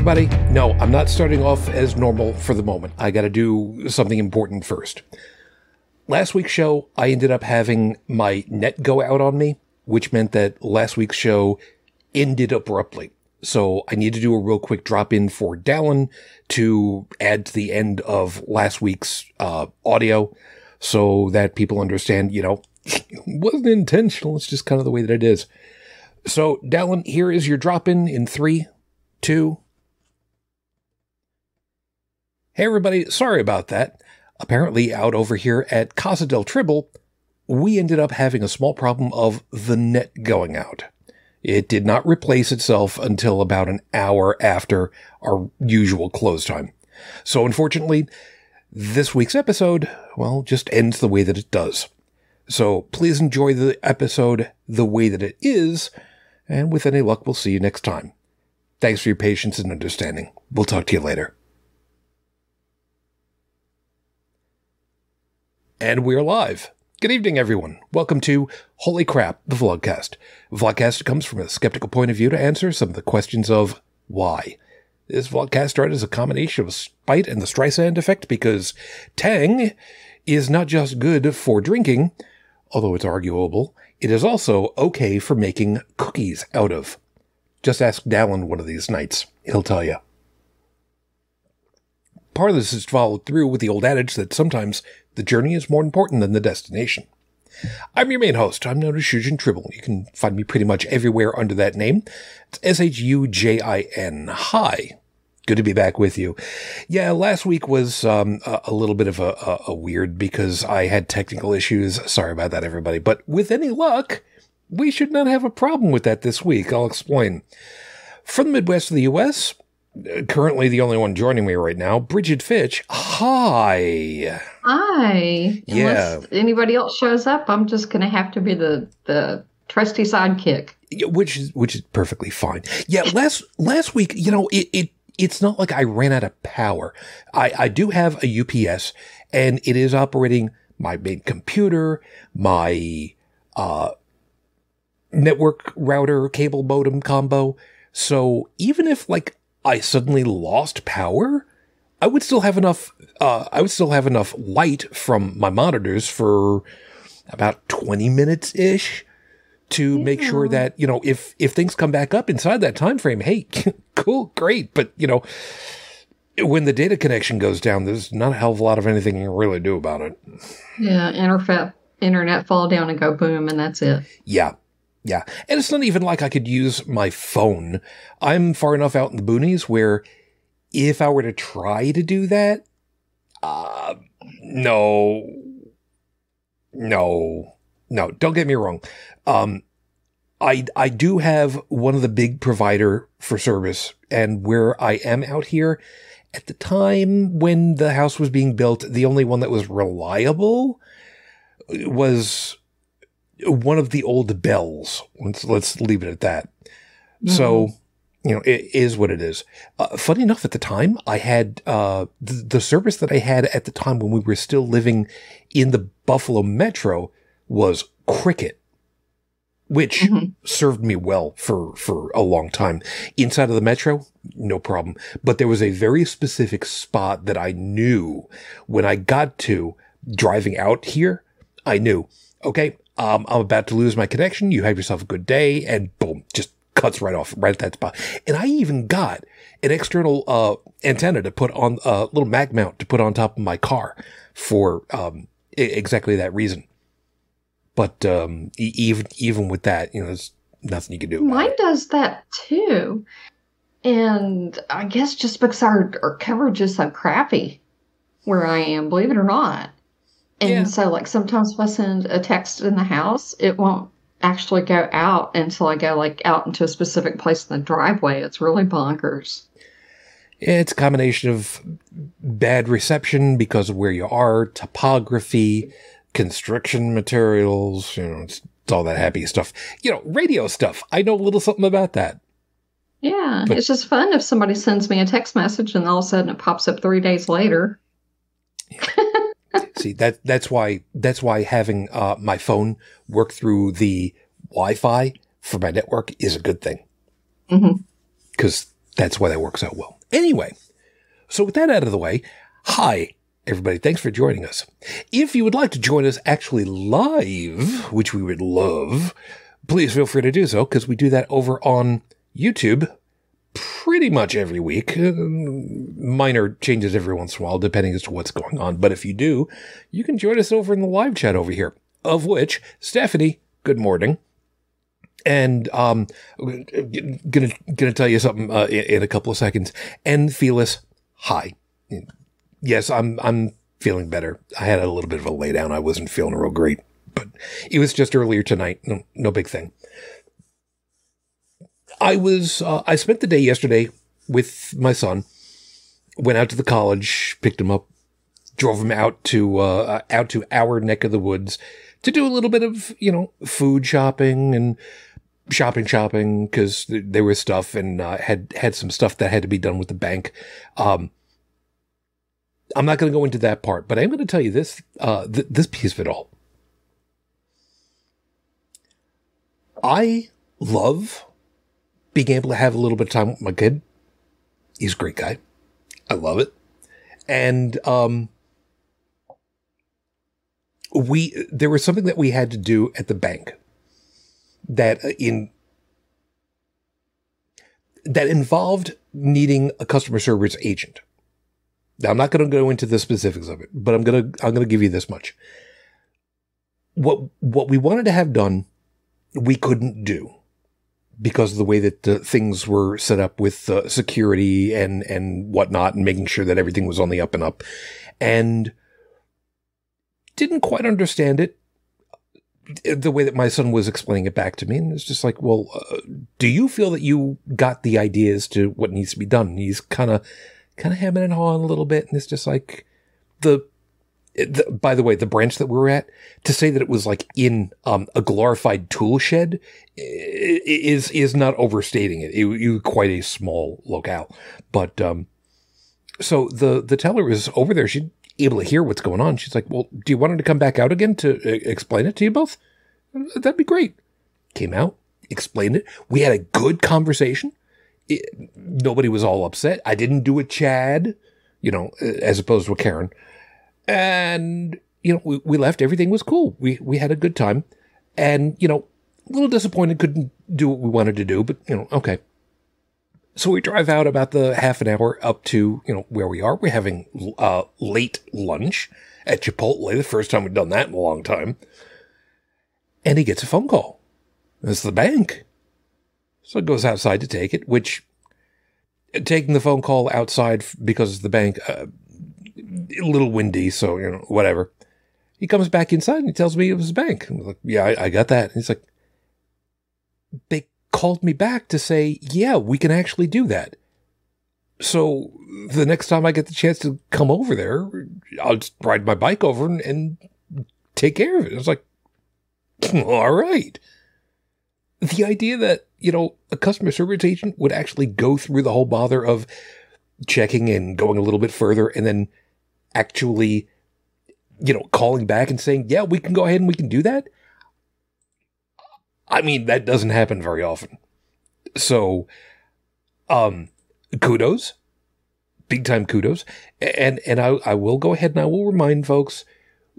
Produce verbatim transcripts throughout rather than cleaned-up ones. everybody. No, I'm not starting off as normal for the moment. I got to do something important first. Last week's show, I ended up having my net go out on me, which meant that last week's show ended abruptly. So I need to do a real quick drop-in for Dallin to add to the end of last week's uh, audio so that people understand, you know, it wasn't intentional. It's just kind of the way that it is. So, Dallin, here is your drop-in in three, two. Hey, everybody. Sorry about that. Apparently, out over here at Casa del Tribble, we ended up having a small problem of the net going out. It did not replace itself until about an hour after our usual close time. So, unfortunately, this week's episode, well, just ends the way that it does. So, please enjoy the episode the way that it is, and with any luck, we'll see you next time. Thanks for your patience and understanding. We'll talk to you later. And we're live. Good evening, everyone. Welcome to Holy Crap the Vlogcast. Vlogcast comes from a skeptical point of view to answer some of the questions of why. This vlogcast started as a combination of spite and the Streisand effect because Tang is not just good for drinking, although it's arguable, it is also okay for making cookies out of. Just ask Dallin one of these nights. He'll tell you. Part of this is followed through with the old adage that sometimes the journey is more important than the destination. I'm your main host. I'm known as Shujin Tribble. You can find me pretty much everywhere under that name. It's S H U J I N. Hi. Good to be back with you. Yeah, last week was um, a, a little bit of a, a, a weird because I had technical issues. Sorry about that, everybody. But with any luck, we should not have a problem with that this week. I'll explain. From the Midwest of the U S, currently the only one joining me right now, Bridget Fitch. Hi. Hi. Yeah. Unless anybody else shows up, I'm just going to have to be the, the trusty sidekick. Which is, which is perfectly fine. Yeah, last last week, you know, it, it it's not like I ran out of power. I, I do have a U P S, and it is operating my main computer, my uh, network router cable modem combo. So even if, like, I suddenly lost power, I would still have enough. Uh, I would still have enough light from my monitors for about twenty minutes ish to yeah. make sure that, you know, if if things come back up inside that time frame, hey, cool, great. But, you know, when the data connection goes down, there's not a hell of a lot of anything you can really do about it. Yeah, internet internet fall down and go boom, and that's it. Yeah. Yeah, and it's not even like I could use my phone. I'm far enough out in the boonies where if I were to try to do that, uh, no, no, no, don't get me wrong. Um, I, I do have one of the big provider for service, and where I am out here, at the time when the house was being built, the only one that was reliable was one of the old bells. Let's, let's leave it at that. Mm-hmm. So, you know, it is what it is. Uh, funny enough, at the time, I had uh, th the service that I had at the time when we were still living in the Buffalo Metro was Cricket, which mm-hmm. served me well for, for a long time. Inside of the Metro, no problem. But there was a very specific spot that I knew when I got to driving out here, I knew, okay, Um, I'm about to lose my connection. You have yourself a good day, and boom, just cuts right off right at that spot. And I even got an external uh, antenna to put on a uh, little Mac mount to put on top of my car for um, exactly that reason. But um, e even even with that, you know, there's nothing you can do. Mine does that too, and I guess just because our, our coverage is so crappy where I am, believe it or not. And yeah. so, like, sometimes if I send a text in the house, it won't actually go out until I go, like, out into a specific place in the driveway. It's really bonkers. It's a combination of bad reception because of where you are, topography, construction materials, you know, it's, it's all that happy stuff. You know, radio stuff. I know a little something about that. Yeah, but it's just fun if somebody sends me a text message and all of a sudden it pops up three days later. Yeah. See, that that's why that's why having uh, my phone work through the Wi-Fi for my network is a good thing. Because mm-hmm. That's why that works out well. Anyway, so with that out of the way, hi, everybody. Thanks for joining us. If you would like to join us actually live, which we would love, please feel free to do so, because we do that over on YouTube pretty much every week. Minor changes every once in a while, depending as to what's going on. But if you do, you can join us over in the live chat over here, of which Stephanie, good morning. And um, gonna gonna tell you something uh, in, in a couple of seconds. And Felis, hi. Yes, I'm I'm feeling better. I had a little bit of a lay down. I wasn't feeling real great, but it was just earlier tonight. No, no big thing. I was uh, I spent the day yesterday with my son. Went out to the college, picked him up, drove him out to uh, out to our neck of the woods to do a little bit of, you know, food shopping and shopping, shopping, because th- there was stuff and uh, had had some stuff that had to be done with the bank. Um, I'm not going to go into that part, but I'm going to tell you this, uh, th- this piece of it all. I love being able to have a little bit of time with my kid. He's a great guy. I love it. And um, we there was something that we had to do at the bank that in that involved needing a customer service agent. Now, I'm not going to go into the specifics of it, but I'm going to I'm going to give you this much. What what we wanted to have done, we couldn't do because of the way that uh, things were set up with uh, security and and whatnot, and making sure that everything was on the up and up, and didn't quite understand it the way that my son was explaining it back to me. And it's just like, well, uh, do you feel that you got the idea as to what needs to be done? And he's kind of. kind of hemming and hawing a little bit, and it's just like the, the by the way the branch that we were at, to say that it was like in um a glorified tool shed is is not overstating it. It, it was quite a small locale, but um so the the teller was over there. She's able to hear what's going on. She's like, well, do you want her to come back out again to uh, explain it to you both? That'd be great. Came out, explained it. We had a good conversation. It, nobody was all upset. I didn't do a Chad, you know, as opposed to a Karen. And, you know, we, we left. Everything was cool. We we had a good time. And, you know, a little disappointed. Couldn't do what we wanted to do, but, you know, okay. So we drive out about the half an hour up to, you know, where we are. We're having uh, late lunch at Chipotle. The first time we've done that in a long time. And he gets a phone call. It's the bank. So it goes outside to take it, which taking the phone call outside because it's the bank, uh, a little windy, so, you know, whatever. He comes back inside and he tells me it was the bank. I'm like, yeah, I, I got that. And he's like, they called me back to say, yeah, we can actually do that. So the next time I get the chance to come over there, I'll just ride my bike over and, and take care of it. I was like, all right. The idea that, you know, a customer service agent would actually go through the whole bother of checking and going a little bit further and then actually, you know, calling back and saying, yeah, we can go ahead and we can do that. I mean, that doesn't happen very often. So, um, kudos, big time kudos. And, and I, I will go ahead and I will remind folks,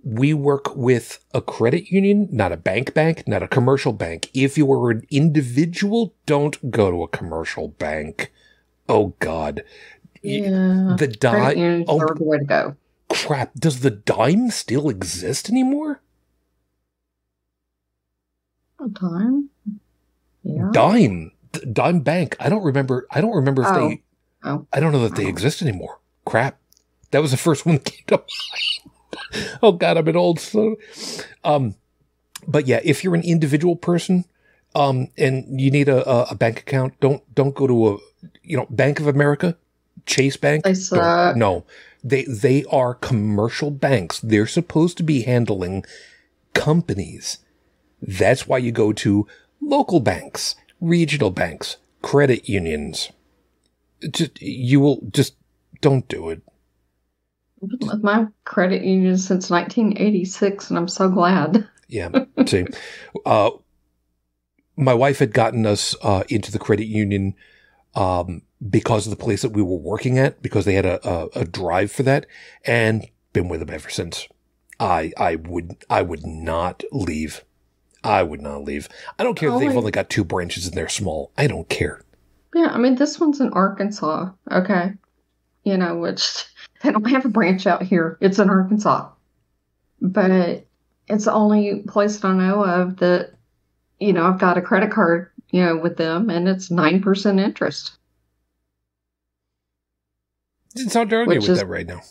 we work with a credit union, not a bank bank, not a commercial bank. If you are an individual, don't go to a commercial bank. Oh, God. Yeah. The dime. Oh, the way to go. Crap. Does the dime still exist anymore? A dime? Yeah. Dime. D- dime bank. I don't remember. I don't remember if oh. they. Oh. I don't know that oh. they exist anymore. Crap. That was the first one that came to mind. Oh, God, I'm an old son. Um, but yeah, if you're an individual person um, and you need a, a bank account, don't don't go to a, you know, Bank of America, Chase Bank. I saw. No, they they are commercial banks. They're supposed to be handling companies. That's why you go to local banks, regional banks, credit unions. Just, you will just don't do it. I've been with my credit union since nineteen eighty-six, and I'm so glad. Yeah. See, uh, my wife had gotten us uh, into the credit union um, because of the place that we were working at, because they had a, a, a drive for that, and been with them ever since. I I would I would not leave. I would not leave. I don't care oh, if they've I... only got two branches and they're small. I don't care. Yeah, I mean, this one's in Arkansas. Okay. You know, which they don't have a branch out here. It's in Arkansas. But it's the only place that I know of that, you know, I've got a credit card, you know, with them, and it's nine percent interest. It's how dirty with is, that right now.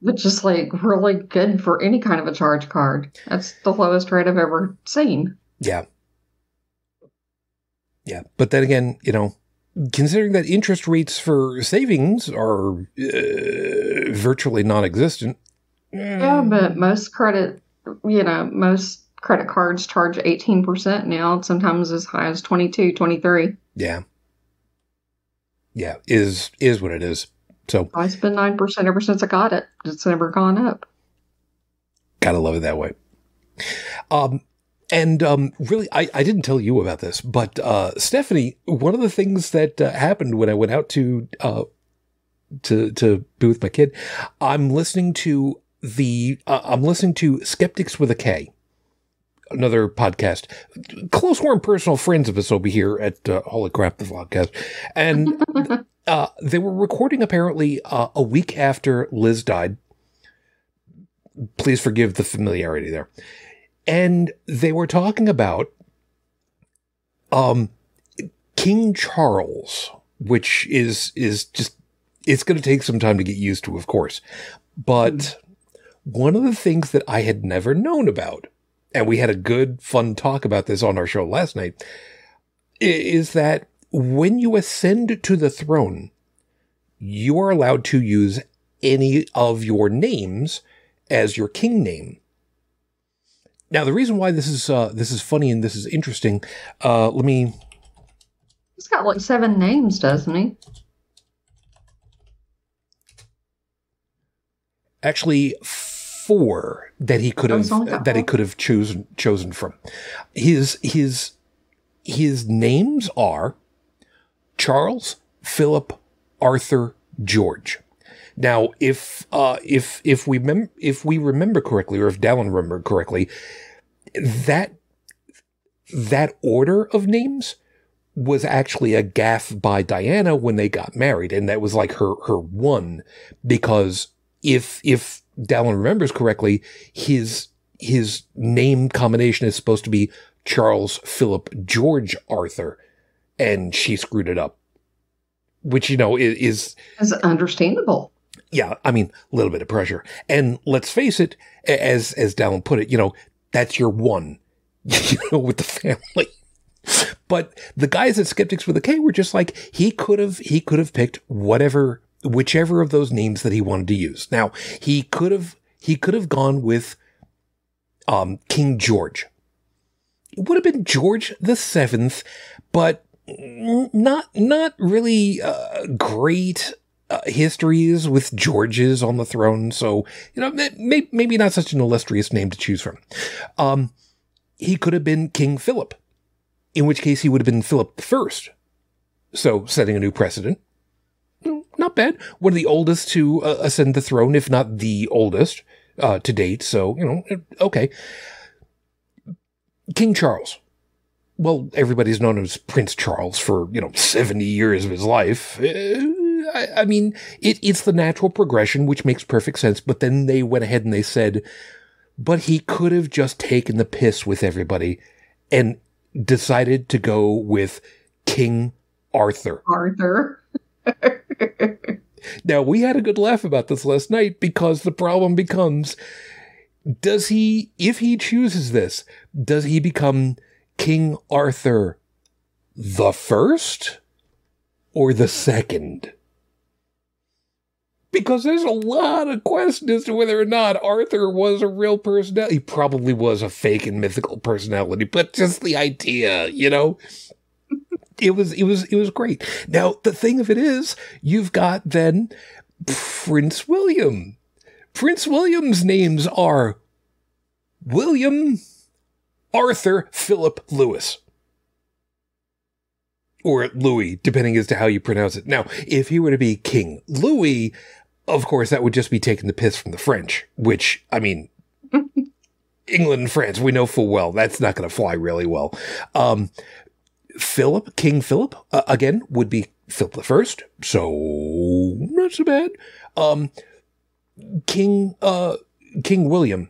Which is, like, really good for any kind of a charge card. That's the lowest rate I've ever seen. Yeah. Yeah. But then again, you know, considering that interest rates for savings are uh, virtually non-existent. Yeah, but most credit, you know, most credit cards charge eighteen percent now, and sometimes as high as twenty-two, twenty-three. Yeah. Yeah, is is what it is. So I spend nine percent ever since I got it. It's never gone up. Gotta love it that way. Um And um, really, I, I didn't tell you about this, but uh, Stephanie, one of the things that uh, happened when I went out to uh, to to be with my kid, I'm listening to the uh, I'm listening to Skeptics with a K, another podcast, close, warm, personal friends of us over here at uh, Holy Crap the Vlogcast, and uh, they were recording apparently uh, a week after Liz died. Please forgive the familiarity there. And they were talking about um, King Charles, which is is just, it's going to take some time to get used to, of course. But one of the things that I had never known about, and we had a good, fun talk about this on our show last night, is that when you ascend to the throne, you are allowed to use any of your names as your king name. Now, the reason why this is uh, this is funny and this is interesting, uh, let me... He's got, like, seven names, doesn't he? Actually, four that he could have that he could have chosen chosen from. His his his names are Charles, Philip, Arthur, George. Now, if uh, if if we mem- if we remember correctly, or if Dallin remembered correctly, that that order of names was actually a gaffe by Diana when they got married, and that was like her her one, because if if Dallin remembers correctly, his his name combination is supposed to be Charles, Philip, George, Arthur, and she screwed it up, which, you know, is is understandable. Yeah, I mean, a little bit of pressure. And let's face it, as as Dallin put it, you know, that's your one, you know, with the family. But the guys at Skeptics with a K were just like, he could have he could have picked whatever, whichever of those names that he wanted to use. Now, he could have he could have gone with um, King George. It would have been George the Seventh, but not not really uh, great. Uh, histories with Georges on the throne, so, you know, may, maybe not such an illustrious name to choose from. Um, he could have been King Philip, in which case he would have been Philip the First, so setting a new precedent. Not bad. One of the oldest to uh, ascend the throne, if not the oldest uh, to date, so, you know, okay. King Charles. Well, everybody's known him as Prince Charles for, you know, seventy years of his life. Uh, I, I mean, it, it's the natural progression, which makes perfect sense. But then they went ahead and they said, but he could have just taken the piss with everybody and decided to go with King Arthur. Arthur. Now, we had a good laugh about this last night, because the problem becomes, does he, if he chooses this, does he become King Arthur the First or the Second? Because there's a lot of question as to whether or not Arthur was a real personality. He probably was a fake and mythical personality, but just the idea, you know, it was, it was, it was great. Now, the thing of it is, you've got then Prince William. Prince William's names are William, Arthur, Philip, Lewis. or Louis, depending as to how you pronounce it. Now, if he were to be King Louis, of course, that would just be taking the piss from the French, which, I mean, England and France, we know full well, that's not going to fly really well. Um, Philip, King Philip, uh, again, would be Philip the First, so not so bad. Um, King, uh, King William.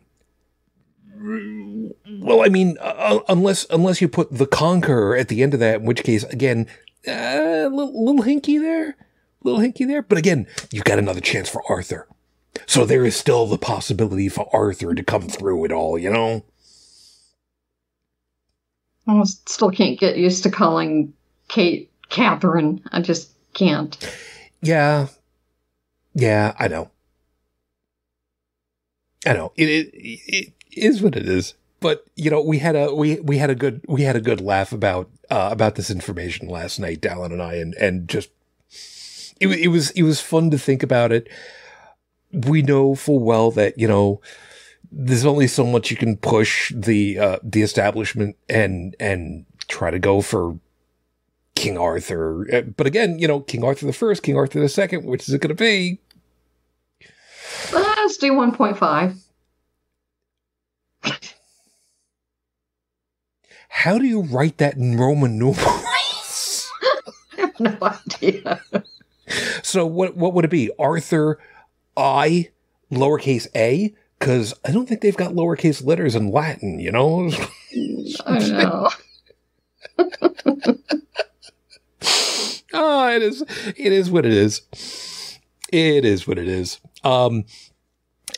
Well, I mean, uh, unless unless you put the Conqueror at the end of that, in which case, again, a uh, little, little hinky there, little hinky there. But again, you've got another chance for Arthur. So there is still the possibility for Arthur to come through it all, you know? I still can't get used to calling Kate Catherine. I just can't. Yeah. Yeah, I know. I know. It it, it is what it is. But, you know, we had a we, we had a good we had a good laugh about uh, about this information last night, Dallin and I, and, and just it, it was it was fun to think about it. We know full well that, you know, there's only so much you can push the uh, the establishment and and try to go for King Arthur. But again, you know, King Arthur the First, King Arthur the Second, which is it going to be? Let's do one point five. How do you write that in Roman numerals? I have no idea. So what what would it be? Arthur I, lowercase a, because I don't think they've got lowercase letters in Latin, you know? I know. Oh, it is, it is what it is. It is what it is. Um,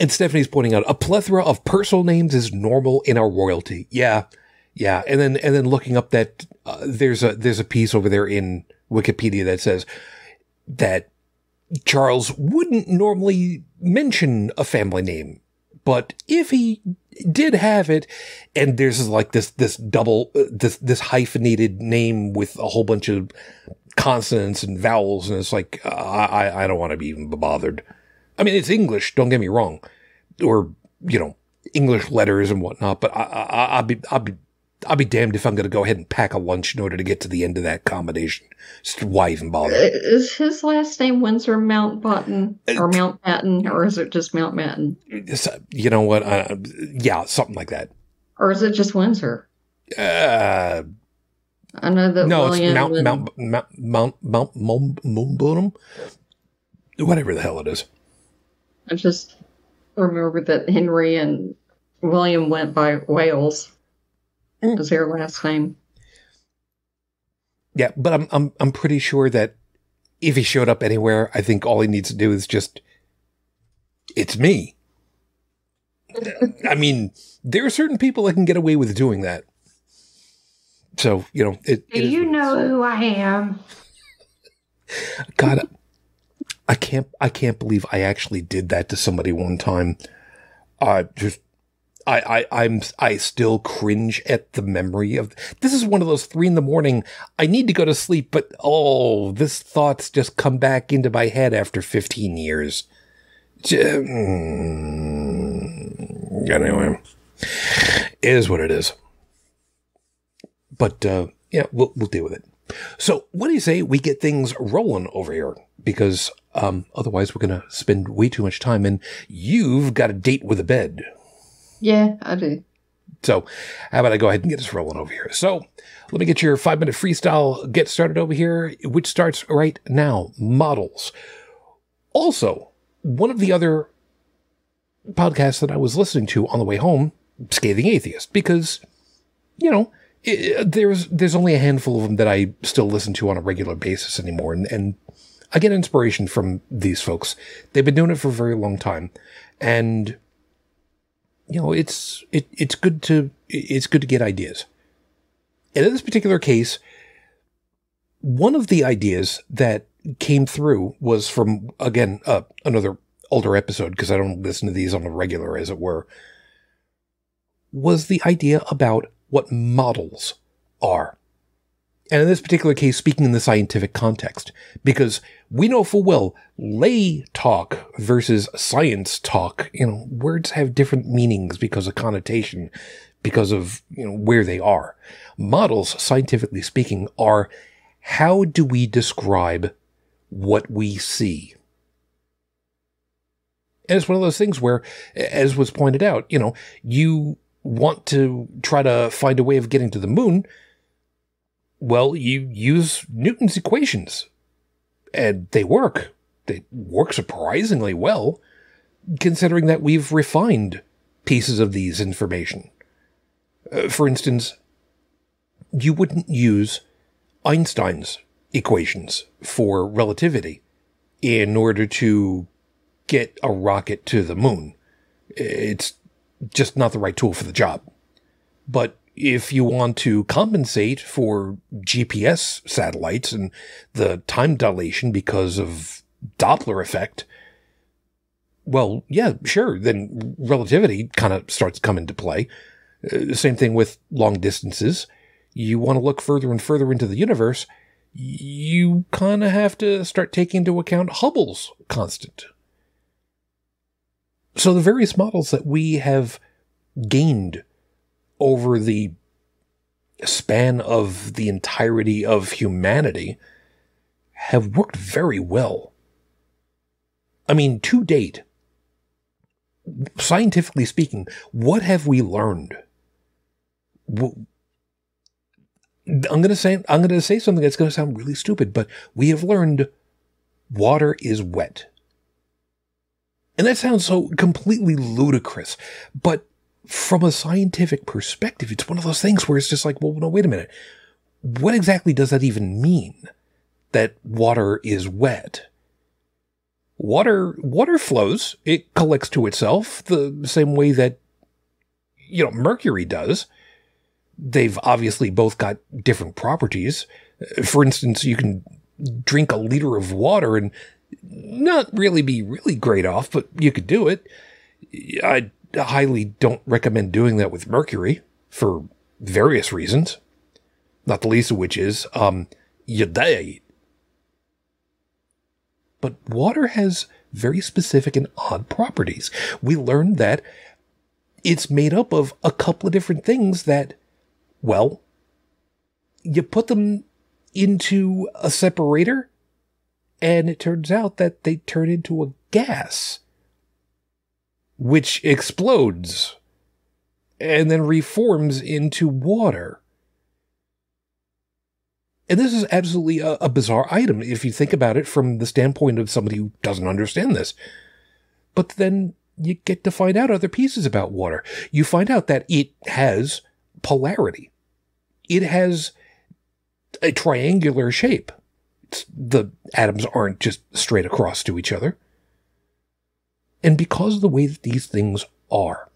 and Stephanie's pointing out, a plethora of personal names is normal in our royalty. Yeah, yeah. And then and then looking up that, uh, there's a there's a piece over there in Wikipedia that says that Charles wouldn't normally mention a family name, but if he did have it, and there's like this this double uh, this this hyphenated name with a whole bunch of consonants and vowels, and it's like uh, I I don't want to be even bothered. I mean, it's English, don't get me wrong, or you know, English letters and whatnot. But I, I I'll be I'll be I'll be damned if I'm going to go ahead and pack a lunch in order to get to the end of that combination. Just why even bother? Is his last name Windsor Mountbatten or Mountbatten, or is it just Mountbatten? You know what? Uh, yeah, something like that. Or is it just Windsor? Uh, I know that. No, William it's Mount would... Mount Mount Mount Mount Mount Mountbatten. Whatever the hell it is. I just remember that Henry and William went by Wales. Is their last name? Yeah, but I'm I'm I'm pretty sure that if he showed up anywhere, I think all he needs to do is just, it's me. I mean, there are certain people that can get away with doing that. So you know, it, do it you know who I am? God, I can't I can't believe I actually did that to somebody one time. I uh, just. I, I, I'm, I still cringe at the memory of this. Is one of those three in the morning. I need to go to sleep, but oh, this thought's just come back into my head after fifteen years. Anyway, is what it is. But, uh, yeah, we'll, we'll deal with it. So what do you say we get things rolling over here? Because, um, otherwise we're going to spend way too much time and you've got a date with a bed. Yeah, I do. So how about I go ahead and get us rolling over here? So let me get your five-minute freestyle get started over here, which starts right now. Models. Also, one of the other podcasts that I was listening to on the way home, Scathing Atheist, because, you know, it, there's there's only a handful of them that I still listen to on a regular basis anymore, and, and I get inspiration from these folks. They've been doing it for a very long time, and... You know, it's it, it's good to it's good to get ideas. And in this particular case, one of the ideas that came through was from, again, uh, another older episode, because I don't listen to these on the regular, as it were, was the idea about what models are. And in this particular case, speaking in the scientific context, because we know full well, lay talk versus science talk, you know, words have different meanings because of connotation, because of, you know, where they are. Models, scientifically speaking, are How do we describe what we see? And it's one of those things where, as was pointed out, you know, you want to try to find a way of getting to the moon. Well, you use Newton's equations, and they work. They work surprisingly well, considering that we've refined pieces of these information. Uh, for instance, you wouldn't use Einstein's equations for relativity in order to get a rocket to the moon. It's just not the right tool for the job. But if you want to compensate for G P S satellites and the time dilation because of Doppler effect, well, yeah, sure, then relativity kind of starts to come into play. Uh, same thing with long distances. You want to look further and further into the universe, you kind of have to start taking into account Hubble's constant. So the various models that we have gained over the span of the entirety of humanity have worked very well. I mean, to date, scientifically speaking, what have we learned? I'm going to say I'm going to say something that's going to sound really stupid, but we have learned water is wet. And that sounds so completely ludicrous, but from a scientific perspective, it's one of those things where it's just like, well, no, wait a minute. What exactly does that even mean, that water is wet? Water, water flows. It collects to itself the same way that, you know, mercury does. They've obviously both got different properties. For instance, you can drink a liter of water and not really be really great off, but you could do it. I highly don't recommend doing that with mercury for various reasons, not the least of which is um, you die. But water has very specific and odd properties. We learned that it's made up of a couple of different things that, well, you put them into a separator, and it turns out that they turn into a gas, which explodes and then reforms into water. And this is absolutely a, a bizarre item if you think about it from the standpoint of somebody who doesn't understand this. But then you get to find out other pieces about water. You find out that it has polarity. It has a triangular shape. The atoms aren't just straight across to each other. And because of the way that these things are,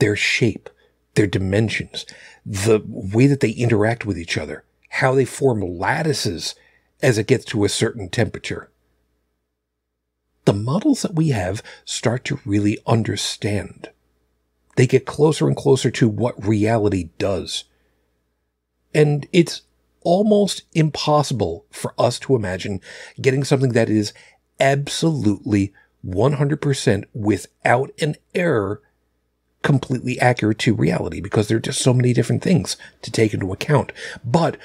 their shape, their dimensions, the way that they interact with each other, how they form lattices as it gets to a certain temperature, the models that we have start to really understand. They get closer and closer to what reality does. And it's almost impossible for us to imagine getting something that is absolutely one hundred percent without an error completely accurate to reality, because there are just so many different things to take into account. But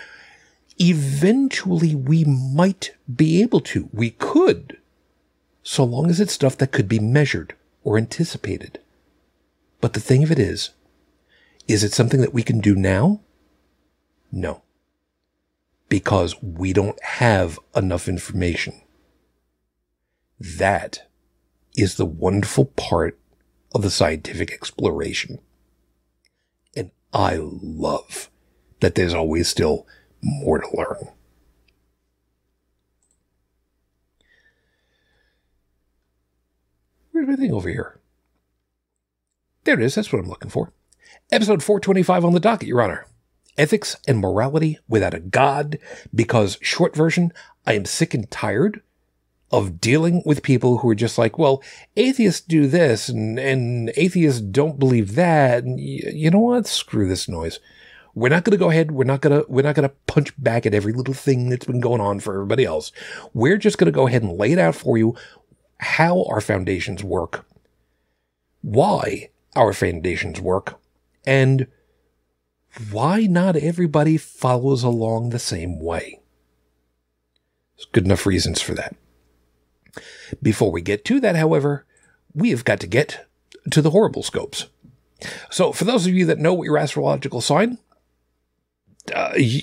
eventually we might be able to. We could, so long as it's stuff that could be measured or anticipated. But the thing of it is, is it something that we can do now? No. Because we don't have enough information. That is the wonderful part of the scientific exploration. And I love that there's always still more to learn. Where's my thing over here? There it is. That's what I'm looking for. Episode four twenty-five on the docket, Your Honor. Ethics and Morality Without a God, because, short version, I am sick and tired of dealing with people who are just like, well, atheists do this, and, and atheists don't believe that, and y- you know what? Screw this noise. We're not going to go ahead. We're not going to, we're not going to punch back at every little thing that's been going on for everybody else. We're just going to go ahead and lay it out for you how our foundations work, why our foundations work, and why not everybody follows along the same way? There's good enough reasons for that. Before we get to that, however, we have got to get to the horrible scopes. So for those of you that know your astrological sign, uh, you,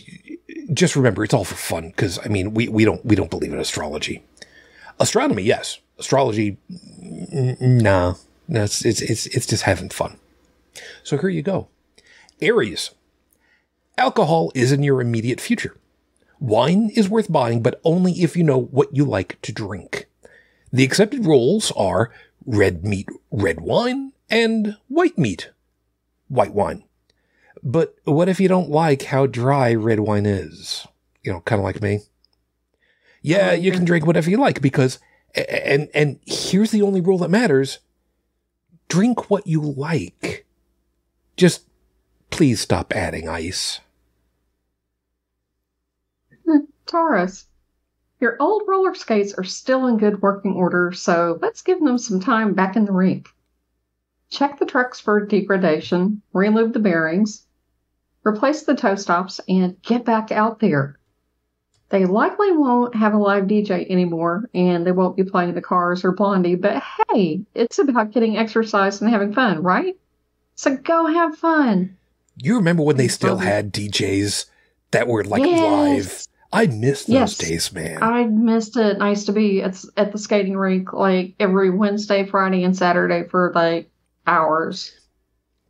just remember it's all for fun, because I mean we we don't we don't believe in astrology. Astronomy, yes. Astrology, n- nah. No, it's, it's it's it's just having fun. So here you go. Aries. Alcohol is in your immediate future. Wine is worth buying, but only if you know what you like to drink. The accepted rules are red meat, red wine, and white meat, white wine. But what if you don't like how dry red wine is? You know, kind of like me. Yeah, you can drink whatever you like because, and and here's the only rule that matters. Drink what you like. Just please stop adding ice. Taurus, your old roller skates are still in good working order, so let's give them some time back in the rink. Check the trucks for degradation, remove the bearings, replace the toe stops, and get back out there. They likely won't have a live D J anymore, and they won't be playing the Cars or Blondie, but hey, it's about getting exercise and having fun, right? So go have fun. You remember when they still had D Js that were, like, yes. live? I miss those yes. days, man. I missed it. I used to be at, at the skating rink, like, every Wednesday, Friday, and Saturday for, like, hours.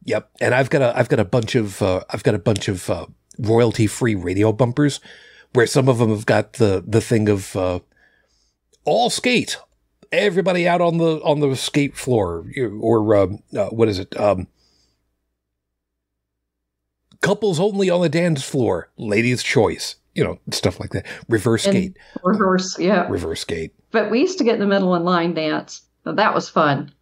Yep, and I've got a, I've got a bunch of, uh, I've got a bunch of uh, royalty-free radio bumpers, where some of them have got the, the thing of uh, all skate, everybody out on the on the skate floor, or um, uh, what is it? Um, couples only on the dance floor, ladies' choice, you know, stuff like that. Reverse and skate, reverse, yeah, reverse skate. But we used to get in the middle and line dance. So that was fun.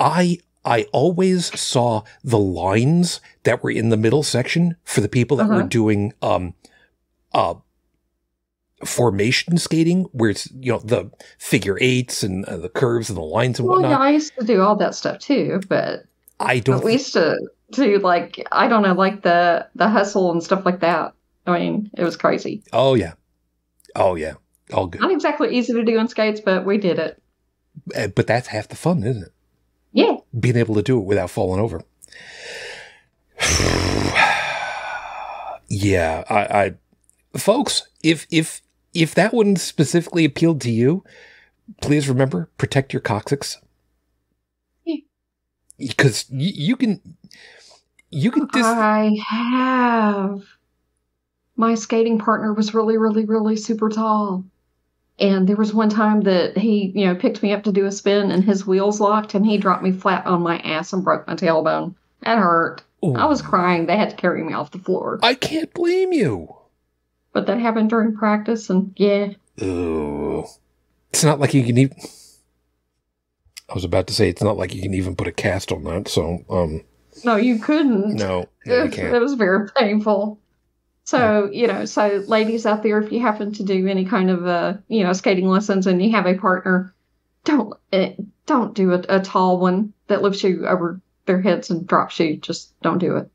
I I always saw the lines that were in the middle section for the people that uh-huh. were doing. Um, Uh, formation skating, where it's, you know, the figure eights and uh, the curves and the lines and whatnot. Well, yeah, I used to do all that stuff too, but I don't. But we used to do, like, I don't know, like the the hustle and stuff like that. I mean, it was crazy. Oh yeah, oh yeah, all good. Not exactly easy to do on skates, but we did it. Uh, but that's half the fun, isn't it? Yeah, being able to do it without falling over. yeah, I. I Folks, if if if that one specifically appealed to you, please remember, protect your coccyx. Because yeah. y- you can... you can. Dis- I have. My skating partner was really, really, really super tall. And there was one time that he, you know, picked me up to do a spin and his wheels locked and he dropped me flat on my ass and broke my tailbone. That hurt. Ooh. I was crying. They had to carry me off the floor. I can't blame you. But that happened during practice, and yeah. Ooh. It's not like you can even... I was about to say, it's not like you can even put a cast on that, so... um. No, you couldn't. No, no you can't. It was very painful. So, yeah. you know, so ladies out there, if you happen to do any kind of, uh, you know, skating lessons and you have a partner, don't uh, don't do a, a tall one that lifts you over their heads and drops you. Just don't do it.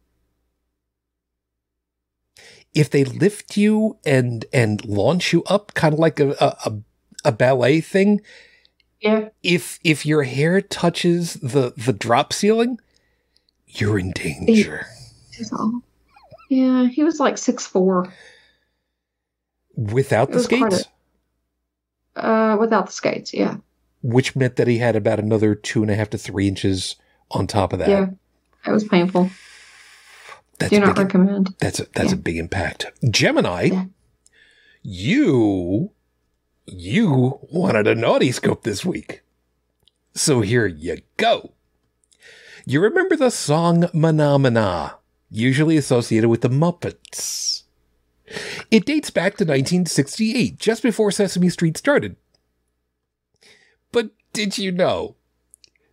If they lift you and and launch you up, kind of like a, a a ballet thing, yeah. If if your hair touches the the drop ceiling, you're in danger. Yeah, he was like six foot four. Without the skates? A, uh, without the skates, yeah. Which meant that he had about another two and a half to three inches on top of that. Yeah, that was painful. That's Do not big, recommend. That's a, that's yeah. a big impact. Gemini, yeah. you, you wanted a naughty scope this week. So here you go. You remember the song Manamana, usually associated with the Muppets. It dates back to nineteen sixty-eight, just before Sesame Street started. But did you know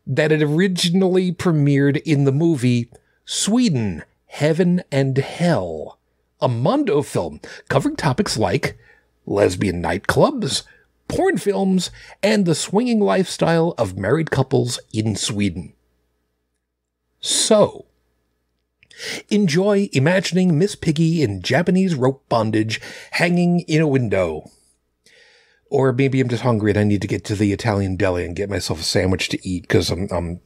that it originally premiered in the movie Sweden Heaven and Hell, a Mondo film covering topics like lesbian nightclubs, porn films, and the swinging lifestyle of married couples in Sweden. So, Enjoy imagining Miss Piggy in Japanese rope bondage hanging in a window. Or maybe I'm just hungry and I need to get to the Italian deli and get myself a sandwich to eat because I'm, I'm...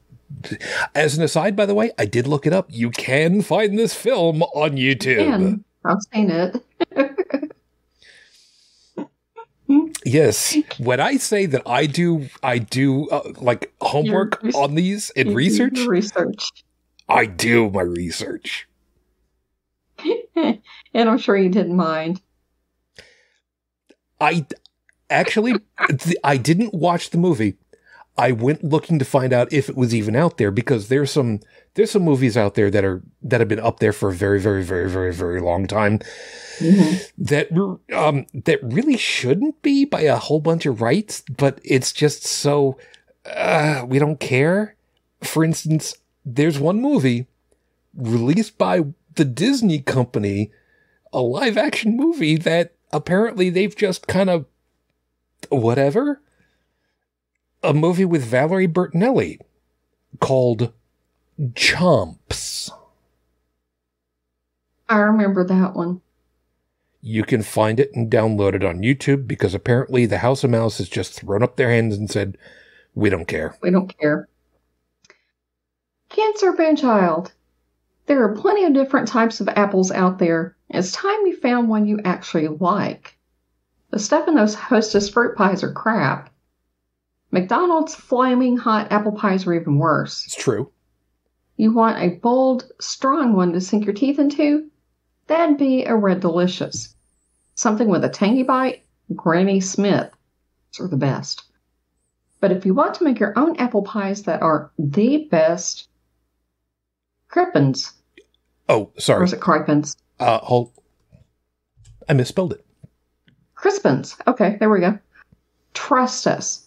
As an aside, by the way, I did look it up. You can find this film on YouTube. You can. I've seen it. Yes. When I say that I do, I do uh, like homework res- on these and research. Research. I do my research. And I'm sure you didn't mind. I actually, th- I didn't watch the movie. I went looking to find out if it was even out there because there's some there's some movies out there that are that have been up there for a very very very very very long time mm-hmm. that um, that really shouldn't be by a whole bunch of rights, but it's just so uh, we don't care. For instance, there's one movie released by the Disney company, a live action movie that apparently they've just kind of whatever. A movie with Valerie Bertinelli called Chomps. I remember that one. You can find it and download it on YouTube because apparently the House of Mouse has just thrown up their hands and said, we don't care. We don't care. Cancer Benchild. There are plenty of different types of apples out there. It's time you found one you actually like. The stuff in those Hostess fruit pies are crap. McDonald's flaming hot apple pies are even worse. It's true. You want a bold, strong one to sink your teeth into? That'd be a Red Delicious. Something with a tangy bite? Granny Smith. Those are the best. But if you want to make your own apple pies that are the best, Crispins. Oh, sorry. Or is it Crispins? Uh, hold. I misspelled it. Crispins. Okay, there we go. Trust us.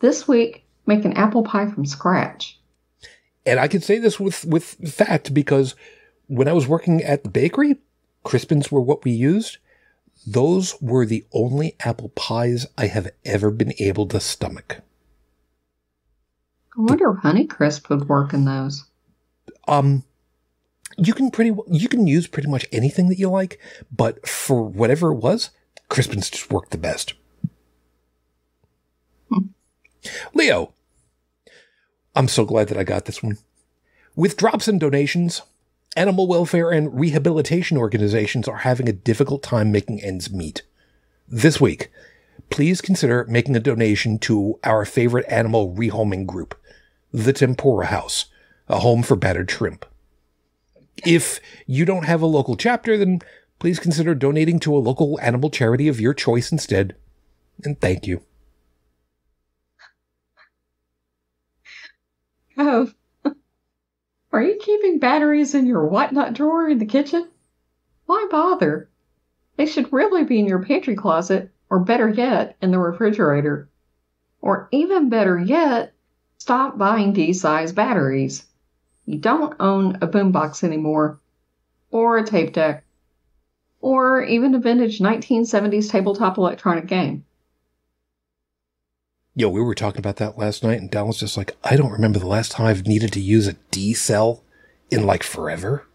This week, make an apple pie from scratch. And I can say this with, with fact because when I was working at the bakery, Crispins were what we used. Those were the only apple pies I have ever been able to stomach. I wonder if Honeycrisp would work in those. Um, you can pretty you can use pretty much anything that you like, but for whatever it was, Crispins just worked the best. Hmm. Leo, I'm so glad that I got this one. With drops and donations, animal welfare and rehabilitation organizations are having a difficult time making ends meet. This week, please consider making a donation to our favorite animal rehoming group, the Tempura House, a home for battered shrimp. If you don't have a local chapter, then please consider donating to a local animal charity of your choice instead. And thank you. Oh, are you keeping batteries in your whatnot drawer in the kitchen? Why bother? They should really be in your pantry closet, or better yet, in the refrigerator. Or even better yet, stop buying D-size batteries. You don't own a boombox anymore, or a tape deck, or even a vintage nineteen seventies tabletop electronic game. Yo, we were talking about that last night, and Dallin's just like, I don't remember the last time I've needed to use a D-cell in, like, forever.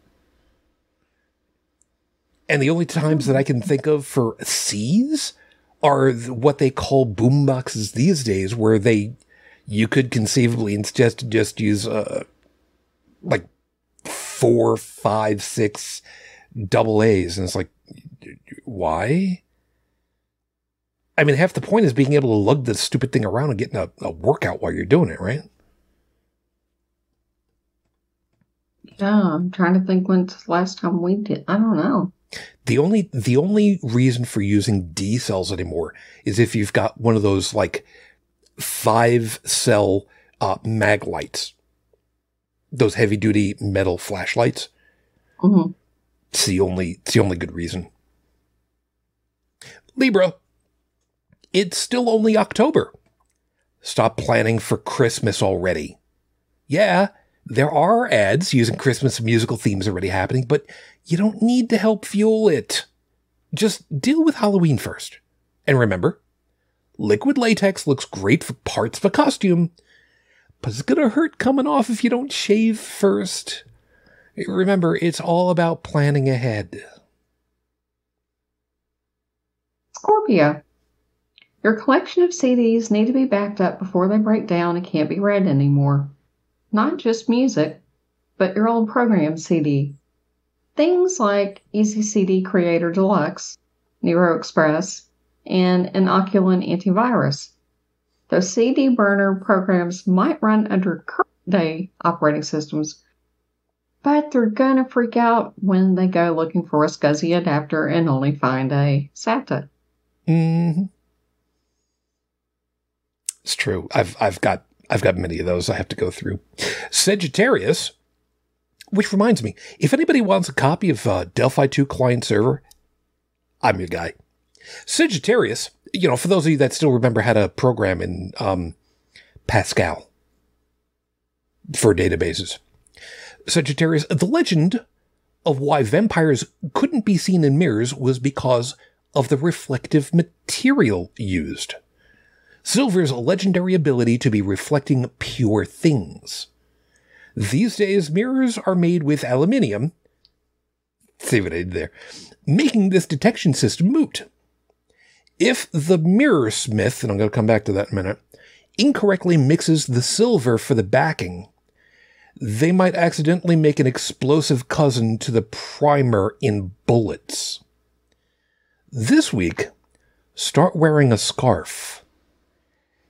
And the only times that I can think of for C's are what they call boomboxes these days, where they, you could conceivably just, just use, uh, like, four, five, six double A's. And it's like, why? I mean, half the point is being able to lug this stupid thing around and getting a, a workout while you're doing it, right? Yeah, I'm trying to think when's the last time we did. I don't know. The only the only reason for using D cells anymore is if you've got one of those like five cell uh, mag lights, those heavy duty metal flashlights. Mm-hmm. It's the only it's the only good reason. Libra. It's still only October. Stop planning for Christmas already. Yeah, there are ads using Christmas musical themes already happening, but you don't need to help fuel it. Just deal with Halloween first. And remember, liquid latex looks great for parts of a costume, but it's gonna hurt coming off if you don't shave first. Remember, it's all about planning ahead. Scorpio. Your collection of C Ds need to be backed up before they break down and can't be read anymore. Not just music, but your old program C D. Things like Easy C D Creator Deluxe, Nero Express, and Inoculant Antivirus. Those C D burner programs might run under current-day operating systems, but they're gonna freak out when they go looking for a SCSI adapter and only find a SATA. Mm-hmm. It's true. I've I've got I've got many of those I have to go through. Sagittarius, which reminds me, if anybody wants a copy of uh, Delphi two Client Server, I'm your guy. Sagittarius, you know, for those of you that still remember how to program in um, Pascal for databases. Sagittarius, the legend of why vampires couldn't be seen in mirrors was because of the reflective material used. Silver's legendary ability to be reflecting pure things. These days, mirrors are made with aluminium. See what I did there. Making this detection system moot. If the mirror smith, and I'm going to come back to that in a minute, incorrectly mixes the silver for the backing, they might accidentally make an explosive cousin to the primer in bullets. This week, start wearing a scarf.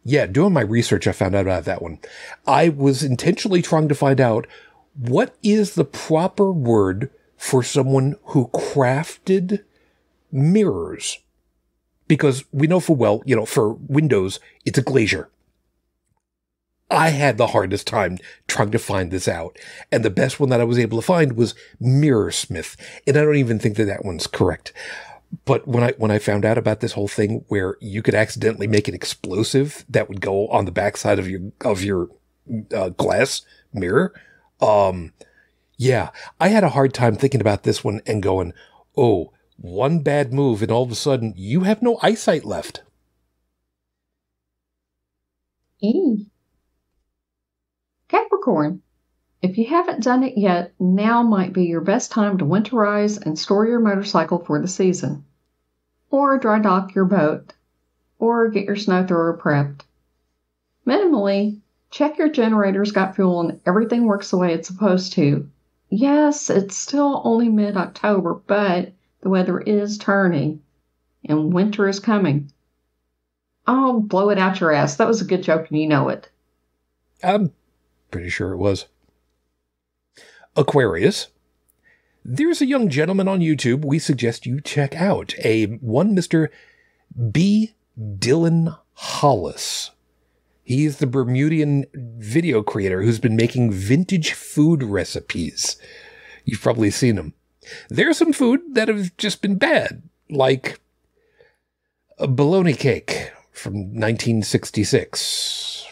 Yeah, doing my research, I found out about that one. I was intentionally trying to find out what is the proper word for someone who crafted mirrors. Because we know for well, you know, for windows, it's a glazier. I had the hardest time trying to find this out. And the best one that I was able to find was mirrorsmith. And I don't even think that that one's correct. But when I when I found out about this whole thing where you could accidentally make an explosive that would go on the backside of your of your uh, glass mirror, um, yeah, I had a hard time thinking about this one and going, oh, one bad move and all of a sudden you have no eyesight left. E. Capricorn. If you haven't done it yet, now might be your best time to winterize and store your motorcycle for the season. Or dry dock your boat. Or get your snow thrower prepped. Minimally, check your generator's got fuel and everything works the way it's supposed to. Yes, it's still only mid-October, but the weather is turning. And winter is coming. Oh, blow it out your ass. That was a good joke and you know it. I'm pretty sure it was. Aquarius, there's a young gentleman on YouTube we suggest you check out, a one Mister B. Dylan Hollis. He's the Bermudian video creator who's been making vintage food recipes. You've probably seen him. There's some food that have just been bad, like a bologna cake from nineteen sixty-six.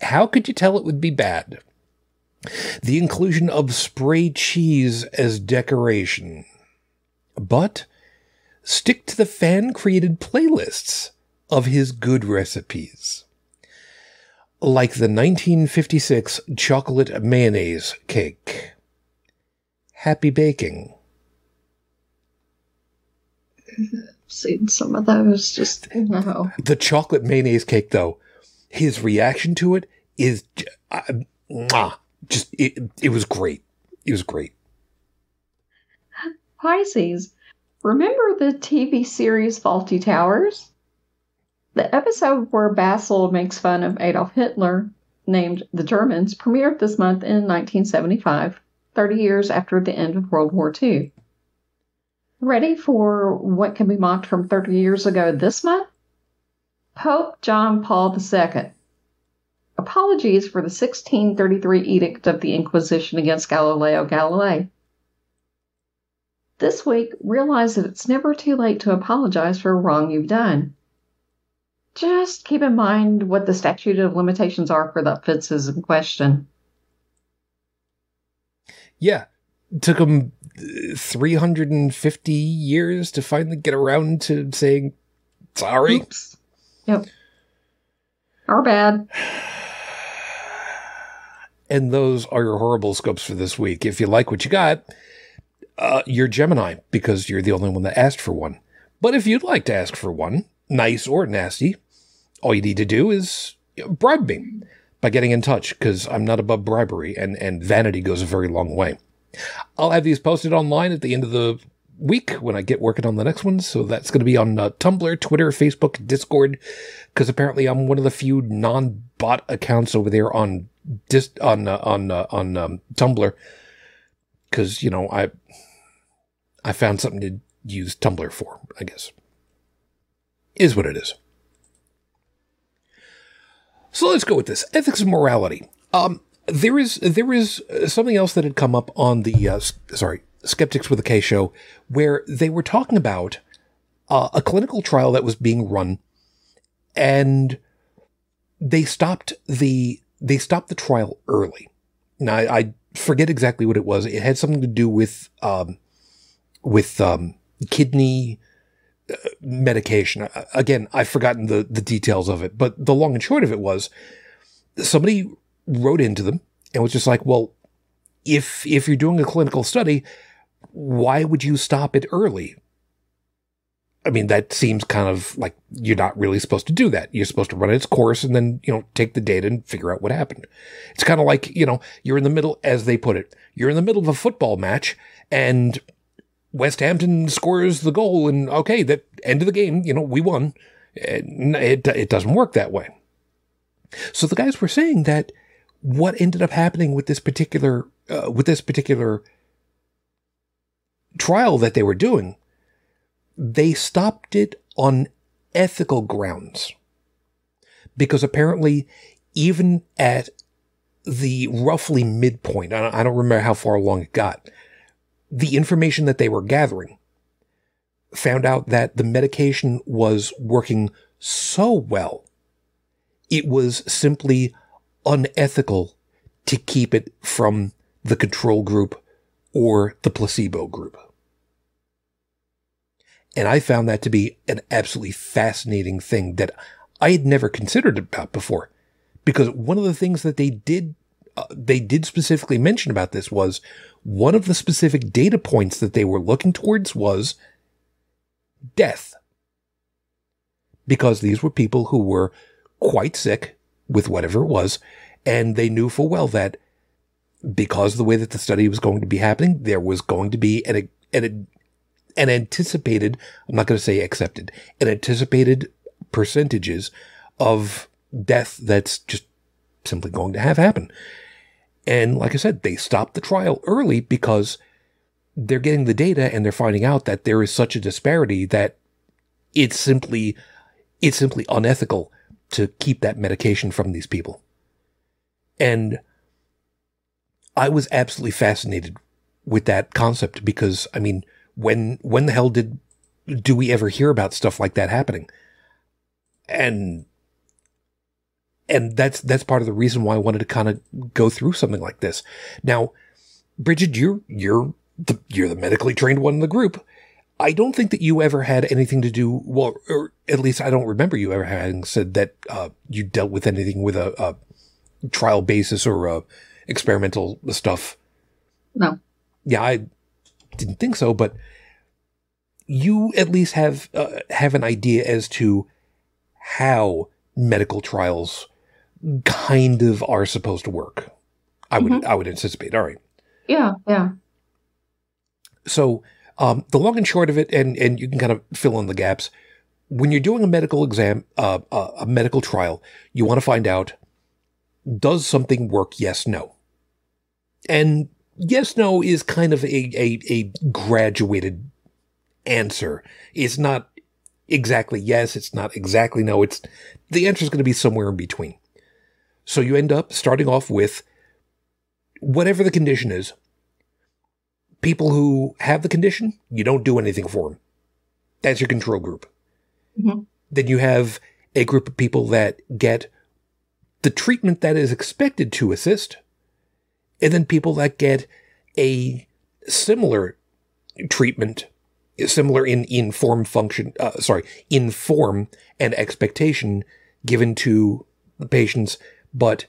How could you tell it would be bad? The inclusion of spray cheese as decoration. But stick to the fan-created playlists of his good recipes. Like the nineteen fifty-six chocolate mayonnaise cake. Happy baking. I've seen some of those, just, no. The chocolate mayonnaise cake, though, his reaction to it is... Uh, mwah. Just, it, it was great. It was great. Pisces, remember the T V series Faulty Towers? The episode where Basil makes fun of Adolf Hitler, named The Germans, premiered this month in nineteen seventy-five, thirty years after the end of World War Two. Ready for what can be mocked from thirty years ago this month? Pope John Paul the Second. Apologies for the sixteen thirty-three edict of the Inquisition against Galileo Galilei. This week, realize that it's never too late to apologize for a wrong you've done. Just keep in mind what the statute of limitations are for the offenses in question. Yeah, took them three hundred fifty years to finally get around to saying sorry. Oops. Yep. Our bad. And those are your horoscopes for this week. If you like what you got, uh, you're Gemini because you're the only one that asked for one. But if you'd like to ask for one, nice or nasty, all you need to do is bribe me by getting in touch, because I'm not above bribery, and, and vanity goes a very long way. I'll have these posted online at the end of the week when I get working on the next one. So that's going to be on uh, Tumblr, Twitter, Facebook, Discord, because apparently I'm one of the few non-bot accounts over there on dis on uh, on uh, on um, Tumblr, because you know I I found something to use Tumblr for. I guess is what it is. So let's go with this ethics and morality. Um, there is there is something else that had come up on the uh, sorry. Skeptics with a K show, where they were talking about uh, a clinical trial that was being run, and they stopped the they stopped the trial early. Now I, I forget exactly what it was. It had something to do with um, with um, kidney medication. Again, I've forgotten the the details of it, but the long and short of it was somebody wrote into them and was just like, "Well, if if you're doing a clinical study, why would you stop it early? I mean, that seems kind of like you're not really supposed to do that. You're supposed to run its course and then, you know, take the data and figure out what happened. It's kind of like, you know, you're in the middle, as they put it, you're in the middle of a football match and West Hampton scores the goal and, okay, that end of the game, you know, we won. It, it doesn't work that way. So the guys were saying that what ended up happening with this particular uh, with this particular trial that they were doing, they stopped it on ethical grounds, because apparently even at the roughly midpoint, I don't, I don't remember how far along it got, the information that they were gathering found out that the medication was working so well, it was simply unethical to keep it from the control group or the placebo group. And I found that to be an absolutely fascinating thing that I had never considered about before, because one of the things that they did, uh, they did specifically mention about this was one of the specific data points that they were looking towards was death, because these were people who were quite sick with whatever it was, and they knew full well that because of the way that the study was going to be happening, there was going to be an, an, an anticipated, I'm not going to say accepted, an anticipated percentages of death that's just simply going to have happen. And like I said, they stopped the trial early because they're getting the data and they're finding out that there is such a disparity that it's simply, it's simply unethical to keep that medication from these people. And I was absolutely fascinated with that concept, because, I mean, when when the hell did do we ever hear about stuff like that happening? And and that's that's part of the reason why I wanted to kind of go through something like this. Now, Bridget, you're you're the, you're the medically trained one in the group. I don't think that you ever had anything to do, well, or at least I don't remember you ever having said that uh, you dealt with anything with a, a trial basis or a experimental stuff. No. Yeah, I didn't think so, but you at least have uh, have an idea as to how medical trials kind of are supposed to work. I mm-hmm. would I would anticipate. All right. Yeah, yeah. So Um, the long and short of it, and, and you can kind of fill in the gaps, when you're doing a medical exam, uh, uh, a medical trial, you want to find out, does something work? Yes, no. And yes, no is kind of a, a, a graduated answer. It's not exactly yes. It's not exactly no. It's the answer is going to be somewhere in between. So you end up starting off with whatever the condition is. People who have the condition, you don't do anything for them. That's your control group. Mm-hmm. Then you have a group of people that get the treatment that is expected to assist, and then people that get a similar treatment, similar in, in form function, uh, sorry, in form and expectation given to the patients, but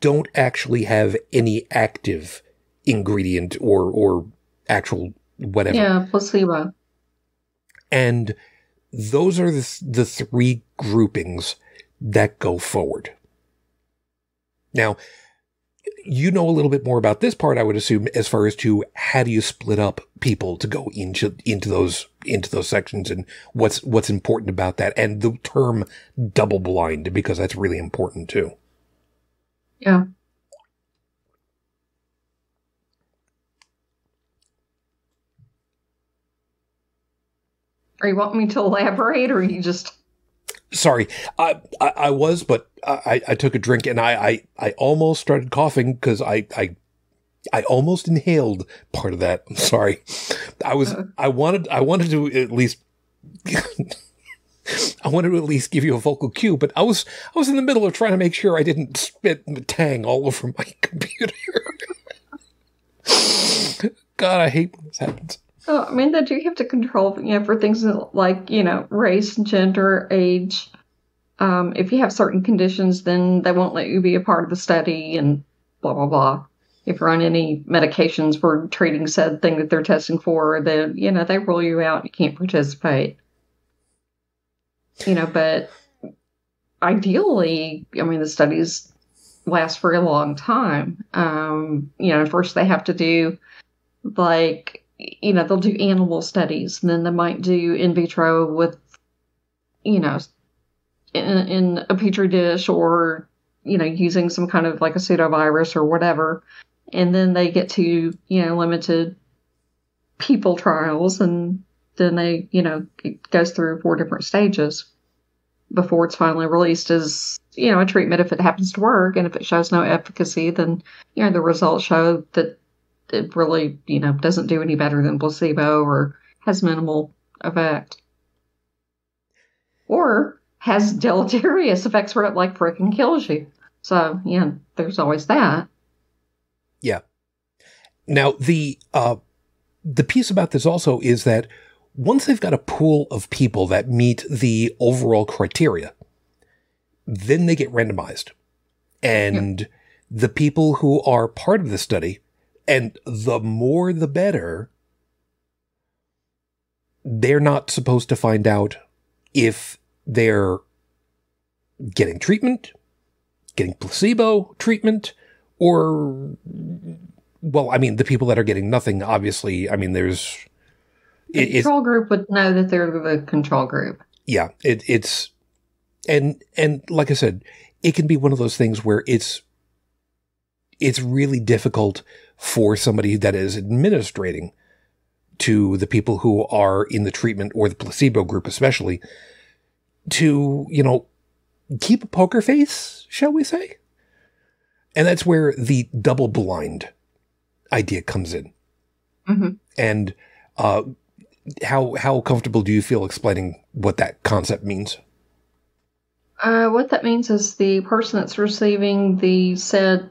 don't actually have any active ingredient or or actual whatever. Yeah, placebo. And those are the, the three groupings that go forward. Now, you know a little bit more about this part, I would assume, as far as to how do you split up people to go into into those into those sections and what's what's important about that, and the term double blind, because that's really important too. Yeah. Or you want me to elaborate, or you just... Sorry, I I, I was, but I, I took a drink and I, I, I almost started coughing because I, I I almost inhaled part of that. I'm sorry. I was uh, I wanted I wanted to at least I wanted to at least give you a vocal cue, but I was I was in the middle of trying to make sure I didn't spit and tang all over my computer. God, I hate when this happens. So, I mean, they do have to control, you know, for things like, you know, race, gender, age. Um, if you have certain conditions, then they won't let you be a part of the study and blah, blah, blah. If you're on any medications for treating said thing that they're testing for, then, you know, they rule you out and you can't participate. You know, but ideally, I mean, the studies last for a long time. Um, you know, first they have to do, like... you know, they'll do animal studies, and then they might do in vitro with, you know, in, in a petri dish or, you know, using some kind of like a pseudovirus or whatever. And then they get to, you know, limited people trials, and then they, you know, it goes through four different stages before it's finally released as, you know, a treatment if it happens to work. And if it shows no efficacy, then, you know, the results show that it really, you know, doesn't do any better than placebo or has minimal effect. Or has deleterious effects where it, like, freaking kills you. So, yeah, there's always that. Yeah. Now, the uh, the piece about this also is that once they've got a pool of people that meet the overall criteria, then they get randomized. And yeah. The people who are part of the study... and the more the better, they're not supposed to find out if they're getting treatment, getting placebo treatment, or, well, I mean, the people that are getting nothing, obviously, I mean, there's... The it, control group would know that they're the control group. Yeah, it, it's... And, and like I said, it can be one of those things where it's it's really difficult for somebody that is administrating to the people who are in the treatment or the placebo group, especially, to, you know, keep a poker face, shall we say? And that's where the double blind idea comes in. Mm-hmm. And uh, how how comfortable do you feel explaining what that concept means? Uh, what that means is the person that's receiving the said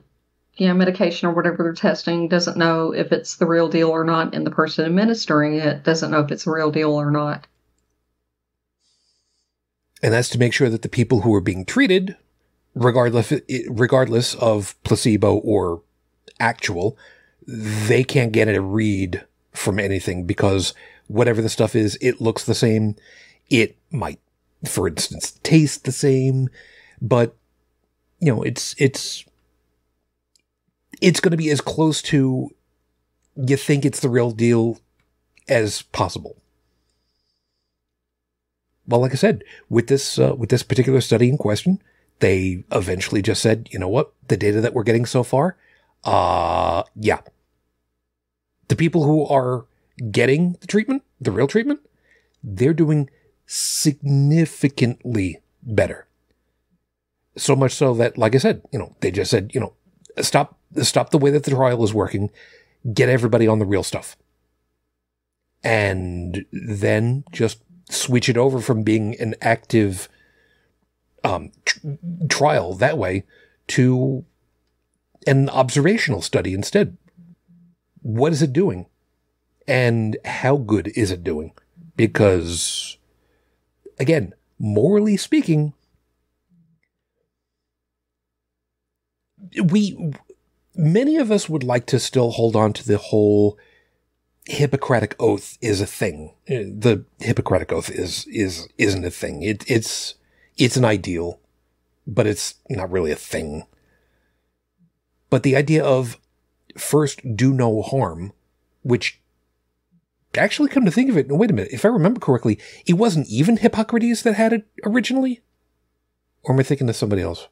you know, medication or whatever they're testing doesn't know if it's the real deal or not, and the person administering it doesn't know if it's the real deal or not. And that's to make sure that the people who are being treated, regardless regardless of placebo or actual, they can't get a read from anything, because whatever the stuff is, it looks the same. It might, for instance, taste the same, but, you know, it's it's... it's going to be as close to you think it's the real deal as possible. Well, like I said, with this uh, with this particular study in question, they eventually just said, you know what, the data that we're getting so far, uh, yeah. The people who are getting the treatment, the real treatment, they're doing significantly better. So much so that, like I said, you know, they just said, you know, Stop stop the way that the trial is working. Get everybody on the real stuff. And then just switch it over from being an active um, tr- trial that way to an observational study instead. What is it doing? And how good is it doing? Because, again, morally speaking... we, many of us would like to still hold on to the whole Hippocratic Oath is a thing. The Hippocratic Oath is, is, isn't a thing. It, it's, it's an ideal, but it's not really a thing. But the idea of first do no harm, which actually come to think of it, no, wait a minute, if I remember correctly, it wasn't even Hippocrates that had it originally? Or am I thinking of somebody else?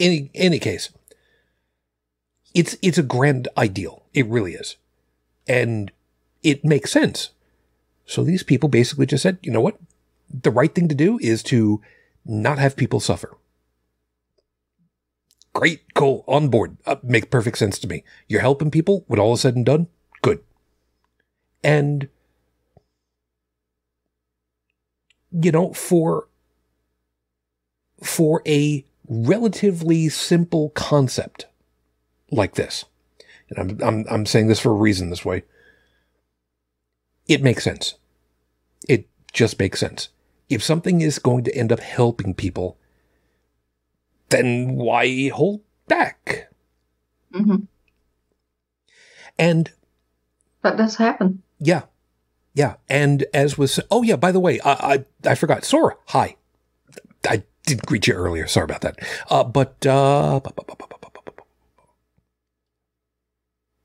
Any any case, it's it's a grand ideal. It really is. And it makes sense. So these people basically just said, you know what? The right thing to do is to not have people suffer. Great, cool, on board. Uh, makes perfect sense to me. You're helping people when all is said and done? Good. And, you know, for, for a relatively simple concept like this, and I'm, I'm, I'm saying this for a reason this way, it makes sense. It just makes sense. If something is going to end up helping people, then why hold back? Mm-hmm. And that does happen. Yeah, yeah. And as was, oh yeah. By the way, I I, I forgot. Sora, hi. I didn't greet you earlier. Sorry about that. Uh, but uh,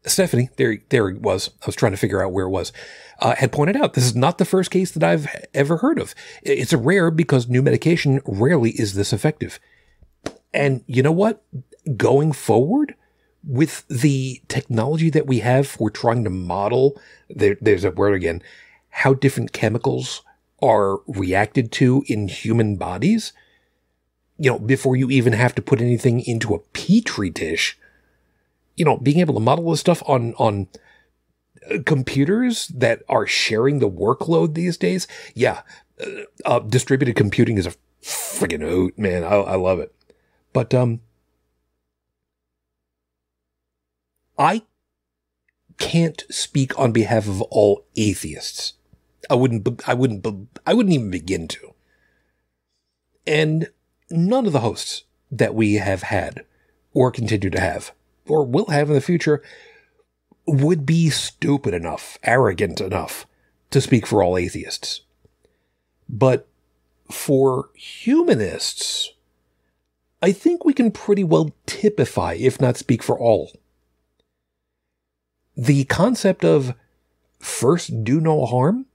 Stephanie, there, there it was. I was trying to figure out where it was. Uh, had pointed out this is not the first case that I've ever heard of. It's a rare because new medication rarely is this effective. And you know what? Going forward with the technology that we have for trying to model, there, there's that word again, how different chemicals are reacted to in human bodies, you know, before you even have to put anything into a petri dish, you know, being able to model this stuff on, on computers that are sharing the workload these days. Yeah. Uh, uh, distributed computing is a friggin' hoot, man. I, I love it. But um, I can't speak on behalf of all atheists. I wouldn't. I wouldn't. I wouldn't even begin to. And none of the hosts that we have had, or continue to have, or will have in the future, would be stupid enough, arrogant enough, to speak for all atheists. But for humanists, I think we can pretty well typify, if not speak for all. The concept of first do no harm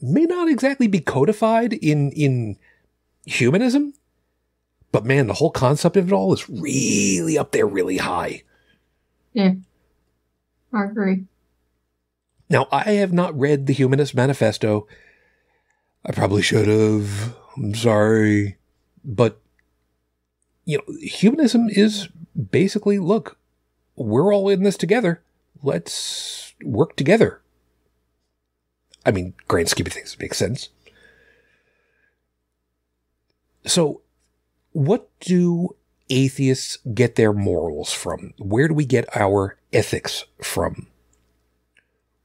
may not exactly be codified in, in humanism, but man, the whole concept of it all is really up there, really high. Yeah, I agree. Now, I have not read the Humanist Manifesto. I probably should have. I'm sorry. But you know, humanism is basically, look, we're all in this together. Let's work together. I mean, grand scheme of things, it makes sense. So what do atheists get their morals from? Where do we get our ethics from?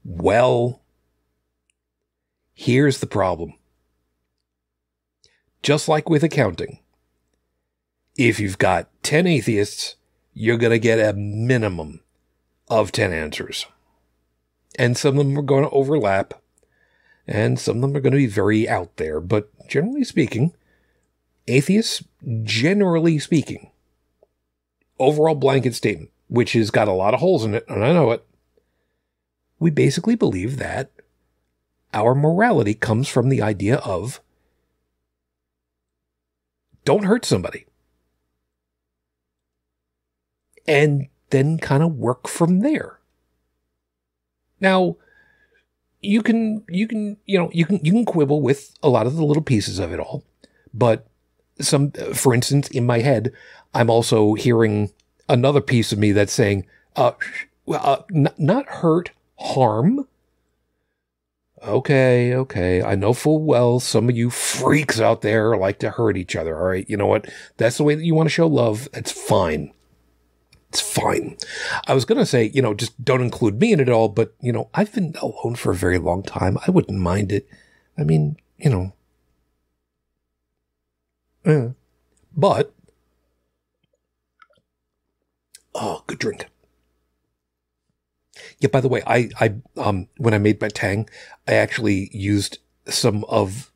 Well, here's the problem. Just like with accounting, if you've got ten atheists, you're going to get a minimum of ten answers. And some of them are going to overlap, and some of them are going to be very out there. But generally speaking, atheists, generally speaking, overall blanket statement, which has got a lot of holes in it, and I know it, we basically believe that our morality comes from the idea of don't hurt somebody. And then kind of work from there. Now, you can, you can, you know, you can, you can quibble with a lot of the little pieces of it all, but some, for instance, in my head, I'm also hearing another piece of me that's saying, uh, uh n- not hurt, harm. Okay. Okay. I know full well some of you freaks out there like to hurt each other. All right. You know what? That's the way that you want to show love. That's fine. It's fine. I was going to say, you know, just don't include me in it all, but, you know, I've been alone for a very long time. I wouldn't mind it. I mean, you know. Eh. But could drink. Yeah, by the way, I, I um when I made my tang, I actually used some of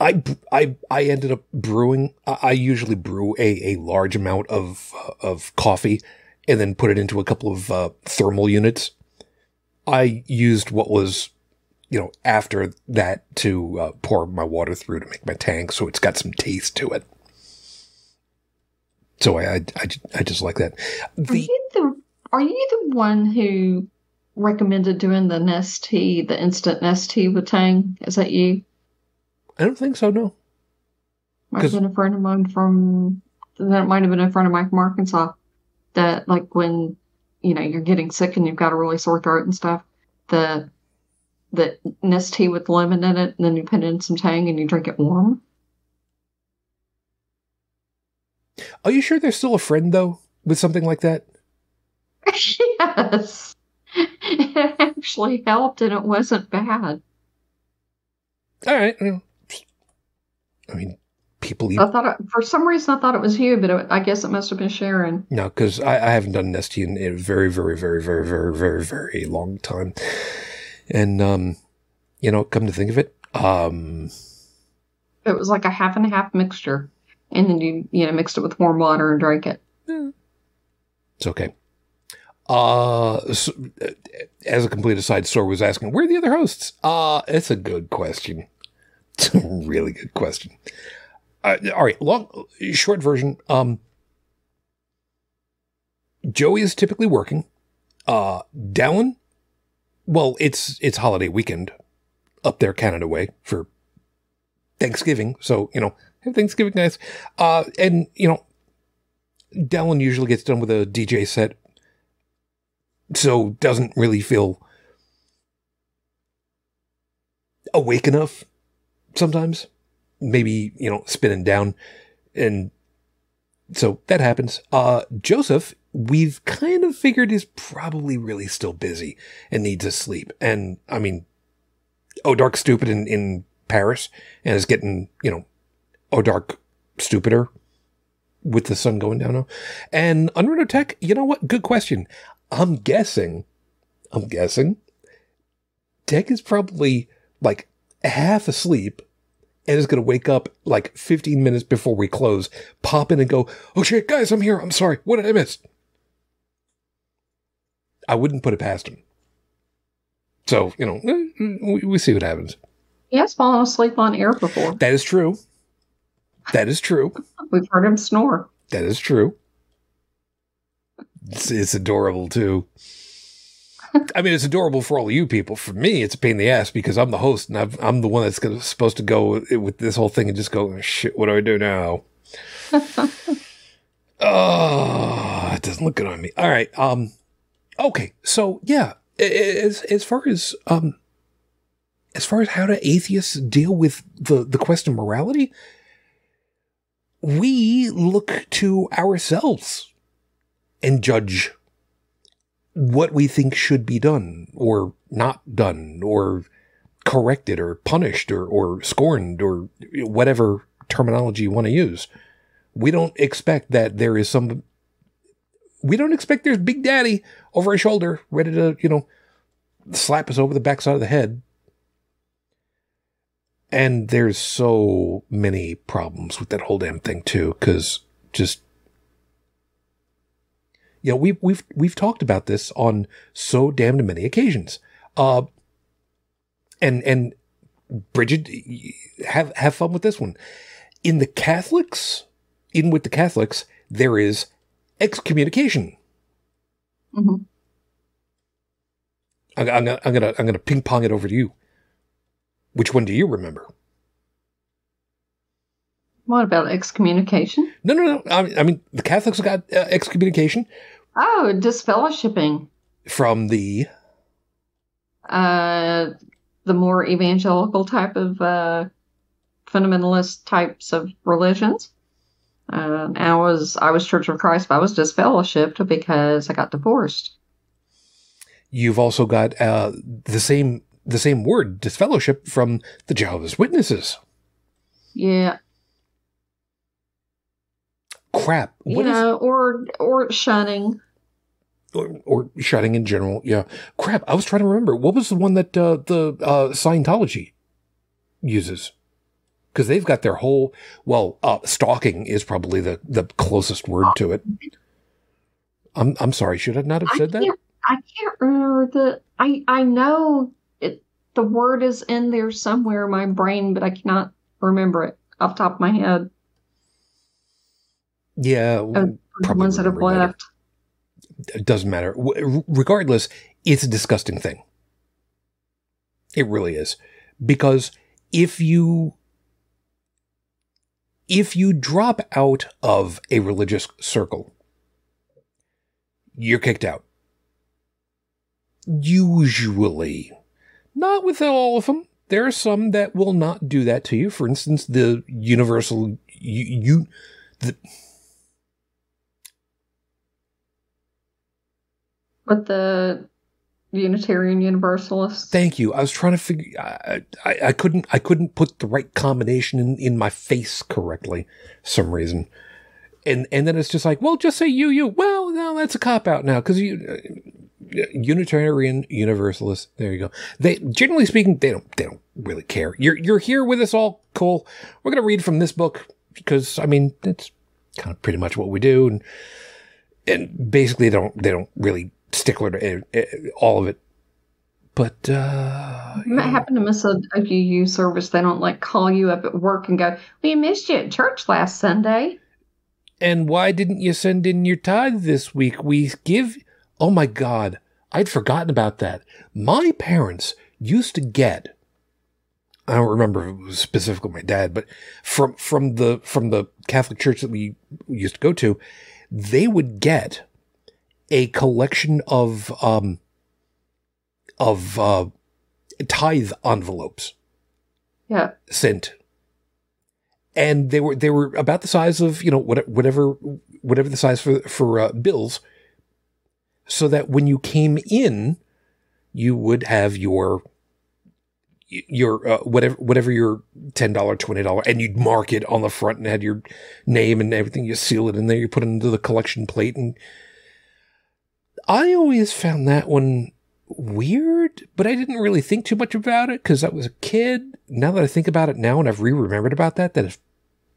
I I I ended up brewing. I, I usually brew a a large amount of uh, of coffee and then put it into a couple of uh, thermal units. I used what was, you know, after that to uh, pour my water through to make my tang, so it's got some taste to it. So I, I, I, I just like that. The, are, you the, are you the one who recommended doing the nest tea, the instant nest tea with tang? Is that you? I don't think so, no. Might have been a friend of mine from, that might have been a friend of mine from Arkansas, that like when, you know, you're getting sick and you've got a really sore throat and stuff, the the nest tea with lemon in it, and then you put in some tang and you drink it warm. Are you sure they're still a friend, though, with something like that? Yes. It actually helped, and it wasn't bad. All right. I mean, people eat... I thought it, for some reason, I thought it was you, but it, I guess it must have been Sharon. No, because I, I haven't done nest tea in a very, very, very, very, very, very, very long time. And, um, you know, come to think of it, um... it was like a half and a half mixture. And then you, you know, mixed it with warm water and drank it. Yeah. It's okay. Uh, so, as a complete aside, Sora was asking, where are the other hosts? Uh, it's a good question. It's a really good question. Uh, all right, long, short version. Um, Joey is typically working. Uh, Dallin, well, it's it's holiday weekend up there Canada way for Thanksgiving. So, you know, Thanksgiving, guys. Uh, and, you know, Dallin usually gets done with a D J set, so doesn't really feel awake enough sometimes. Maybe, you know, spinning down. And so that happens. Uh, Joseph, we've kind of figured, is probably really still busy and needs a sleep. And, I mean, oh, dark stupid in, in Paris, and is getting, you know, oh, dark, stupider with the sun going down now. And Unredo Tech, you know what? Good question. I'm guessing, I'm guessing, Tech is probably like half asleep and is going to wake up like fifteen minutes before we close, pop in and go, oh shit, guys, I'm here. I'm sorry. What did I miss? I wouldn't put it past him. So, you know, we see what happens. He has fallen asleep on air before. That is true. That is true. We've heard him snore. That is true. It's, it's adorable, too. I mean, it's adorable for all of you people. For me, it's a pain in the ass because I'm the host, and I've, I'm the one that's gonna, supposed to go with, with this whole thing and just go, shit, what do I do now? Oh, it doesn't look good on me. All right. Um. Okay. So, yeah, as, as far as... um, as far as how do atheists deal with the, the question of morality... we look to ourselves and judge what we think should be done or not done or corrected or punished or, or scorned or whatever terminology you want to use. We don't expect that there is some, we don't expect there's Big Daddy over our shoulder ready to, you know, slap us over the backside of the head. And there's so many problems with that whole damn thing too, because just, you know, we've we've we've talked about this on so damned many occasions. Uh, and and Bridget, have have fun with this one. In the Catholics, in with the Catholics, there is excommunication. Mm-hmm. I'm, I'm gonna I'm gonna I'm gonna ping pong it over to you. Which one do you remember? What about excommunication? No, no, no. I mean, I mean the Catholics got uh, excommunication. Oh, disfellowshipping. From the? Uh, the more evangelical type of uh, fundamentalist types of religions. Uh, I was I was Church of Christ, but I was disfellowshipped because I got divorced. You've also got uh, the same... the same word, disfellowship, from the Jehovah's Witnesses. Yeah. crap. What you is, know, or or shunning. Or, or shunning in general, yeah. Crap, I was trying to remember. What was the one that uh, the uh, Scientology uses? Because they've got their whole, well, uh, stalking is probably the, the closest word to it. I'm I'm sorry, should I not have said that? I can't remember the, I, I know it, the word is in there somewhere in my brain, but I cannot remember it off the top of my head. Yeah. We'll probably ones that have left. Later. It doesn't matter. W- regardless, it's a disgusting thing. It really is. Because if you... If you drop out of a religious circle, you're kicked out. Usually. Not with all of them. There are some that will not do that to you. For instance, the universal... You, you the, But the Unitarian Universalists. Thank you. I was trying to figure. I, I, I couldn't. I couldn't put the right combination in, in my face correctly, for some reason. And and then it's just like, well, just say you, you. Well, no, that's a cop out now because you, uh, Unitarian Universalists. There you go. They generally speaking, they don't. They don't really care. You're you're here with us all. Cool. We're gonna read from this book because I mean that's kind of pretty much what we do. And and basically, they don't. They don't really. Stickler to all of it, but uh you might happen to miss a, a U U service. They don't like call you up at work and go, "We missed you at church last Sunday, and why didn't you send in your tithe this week? We give." Oh my God, I'd forgotten about that. My parents used to get. I don't remember if it was specifically my dad, but from from the from the Catholic church that we used to go to, they would get a collection of um, of uh, tithe envelopes, yeah, sent, and they were they were about the size of you know whatever whatever the size for for uh, bills, so that when you came in, you would have your your uh, whatever whatever your ten dollar twenty dollar, and you'd mark it on the front and had your name and everything. You seal it in there, you put it into the collection plate and. I always found that one weird, but I didn't really think too much about it because I was a kid. Now that I think about it now and I've re-remembered about that, that is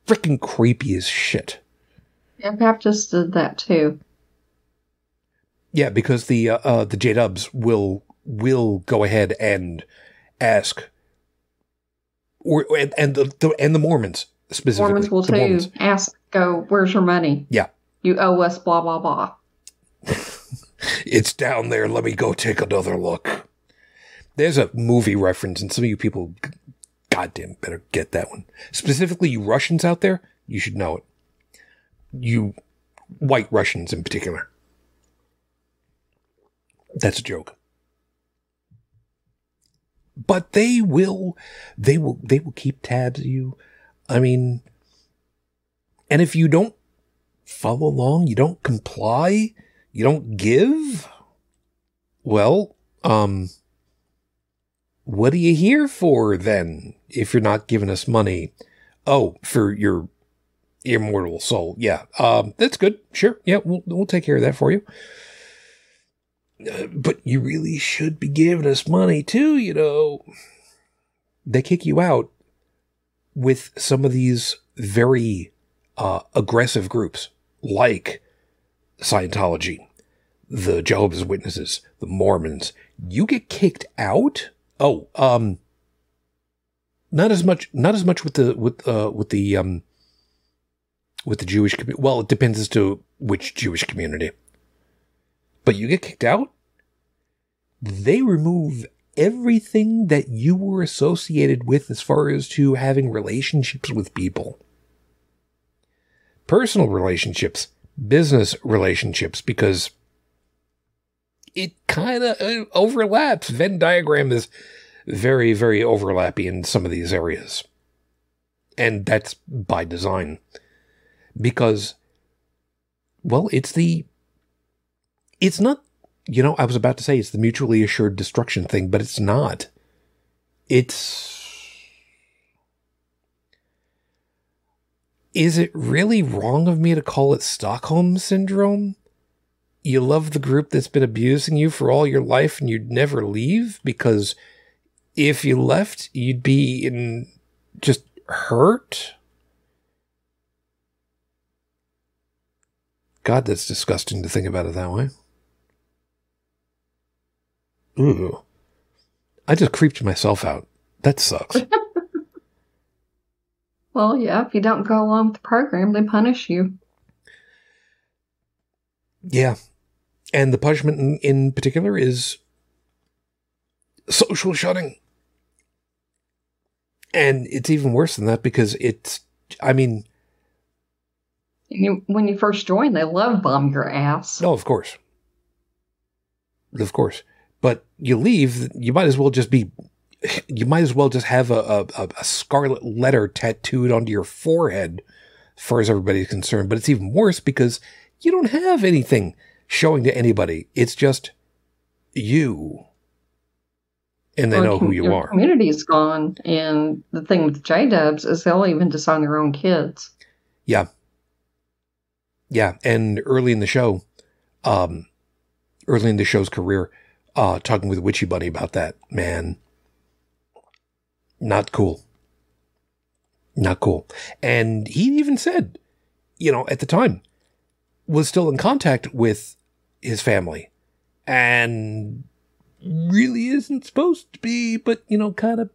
freaking creepy as shit. Yeah, Baptists did that too. Yeah, because the uh, uh, the J-Dubs will will go ahead and ask, or and, and the, the and the Mormons specifically. Mormons will the too Mormons. ask, "Go, where's your money? Yeah, you owe us blah blah blah." It's down there. Let me go take another look. There's a movie reference, and some of you people, goddamn, better get that one. Specifically, you Russians out there, you should know it. You white Russians in particular. That's a joke. But they will, they will, they will keep tabs on you. I mean, and if you don't follow along, you don't comply. You don't give? Well, um, what are you here for then if you're not giving us money? Oh, for your immortal soul. Yeah, um, that's good. Sure. Yeah, we'll, we'll take care of that for you. Uh, but you really should be giving us money too, you know. They kick you out with some of these very uh, aggressive groups like Scientology, the Jehovah's Witnesses, the Mormons. You get kicked out. Oh, um, not as much, not as much with the, with, uh, with the, um, with the Jewish community. Well, it depends as to which Jewish community, but you get kicked out. They remove everything that you were associated with as far as to having relationships with people, personal relationships, business relationships, because it kind of overlaps. Venn diagram is very, very overlappy in some of these areas. And that's by design. Because, well, it's the, it's not, you know, I was about to say it's the mutually assured destruction thing, but it's not. It's, Is it really wrong of me to call it Stockholm Syndrome? You love the group that's been abusing you for all your life and you'd never leave because if you left, you'd be in just hurt? God, that's disgusting to think about it that way. Ooh. I just creeped myself out. That sucks. Well, yeah, if you don't go along with the program, they punish you. Yeah. And the punishment in, in particular is social shunning. And it's even worse than that because it's, I mean... You, when you first join, they love bomb your ass. No, of course. Of course. But you leave, you might as well just be... You might as well just have a, a, a scarlet letter tattooed onto your forehead as far as everybody's concerned. But it's even worse because you don't have anything showing to anybody. It's just you. And they or know com- who you your are. Community is gone. And the thing with J-dubs is they'll even disown their own kids. Yeah. Yeah. And early in the show, um, early in the show's career, uh, talking with Witchy Bunny about that, man. Not cool. Not cool. And he even said, you know, at the time, was still in contact with his family and really isn't supposed to be, but, you know, kind of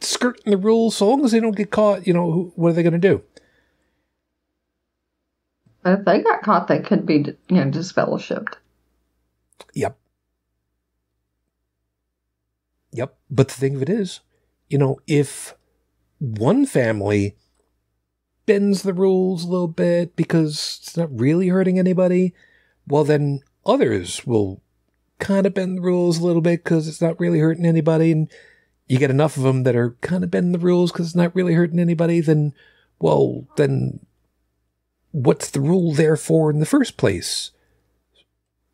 skirting the rules. So long as they don't get caught, you know, who, what are they going to do? If they got caught, they could be, you know, disfellowshipped. Yep. Yep. But the thing of it is, you know, if one family bends the rules a little bit because it's not really hurting anybody, well, then others will kind of bend the rules a little bit because it's not really hurting anybody. And you get enough of them that are kind of bending the rules because it's not really hurting anybody, then, well, then what's the rule there for in the first place?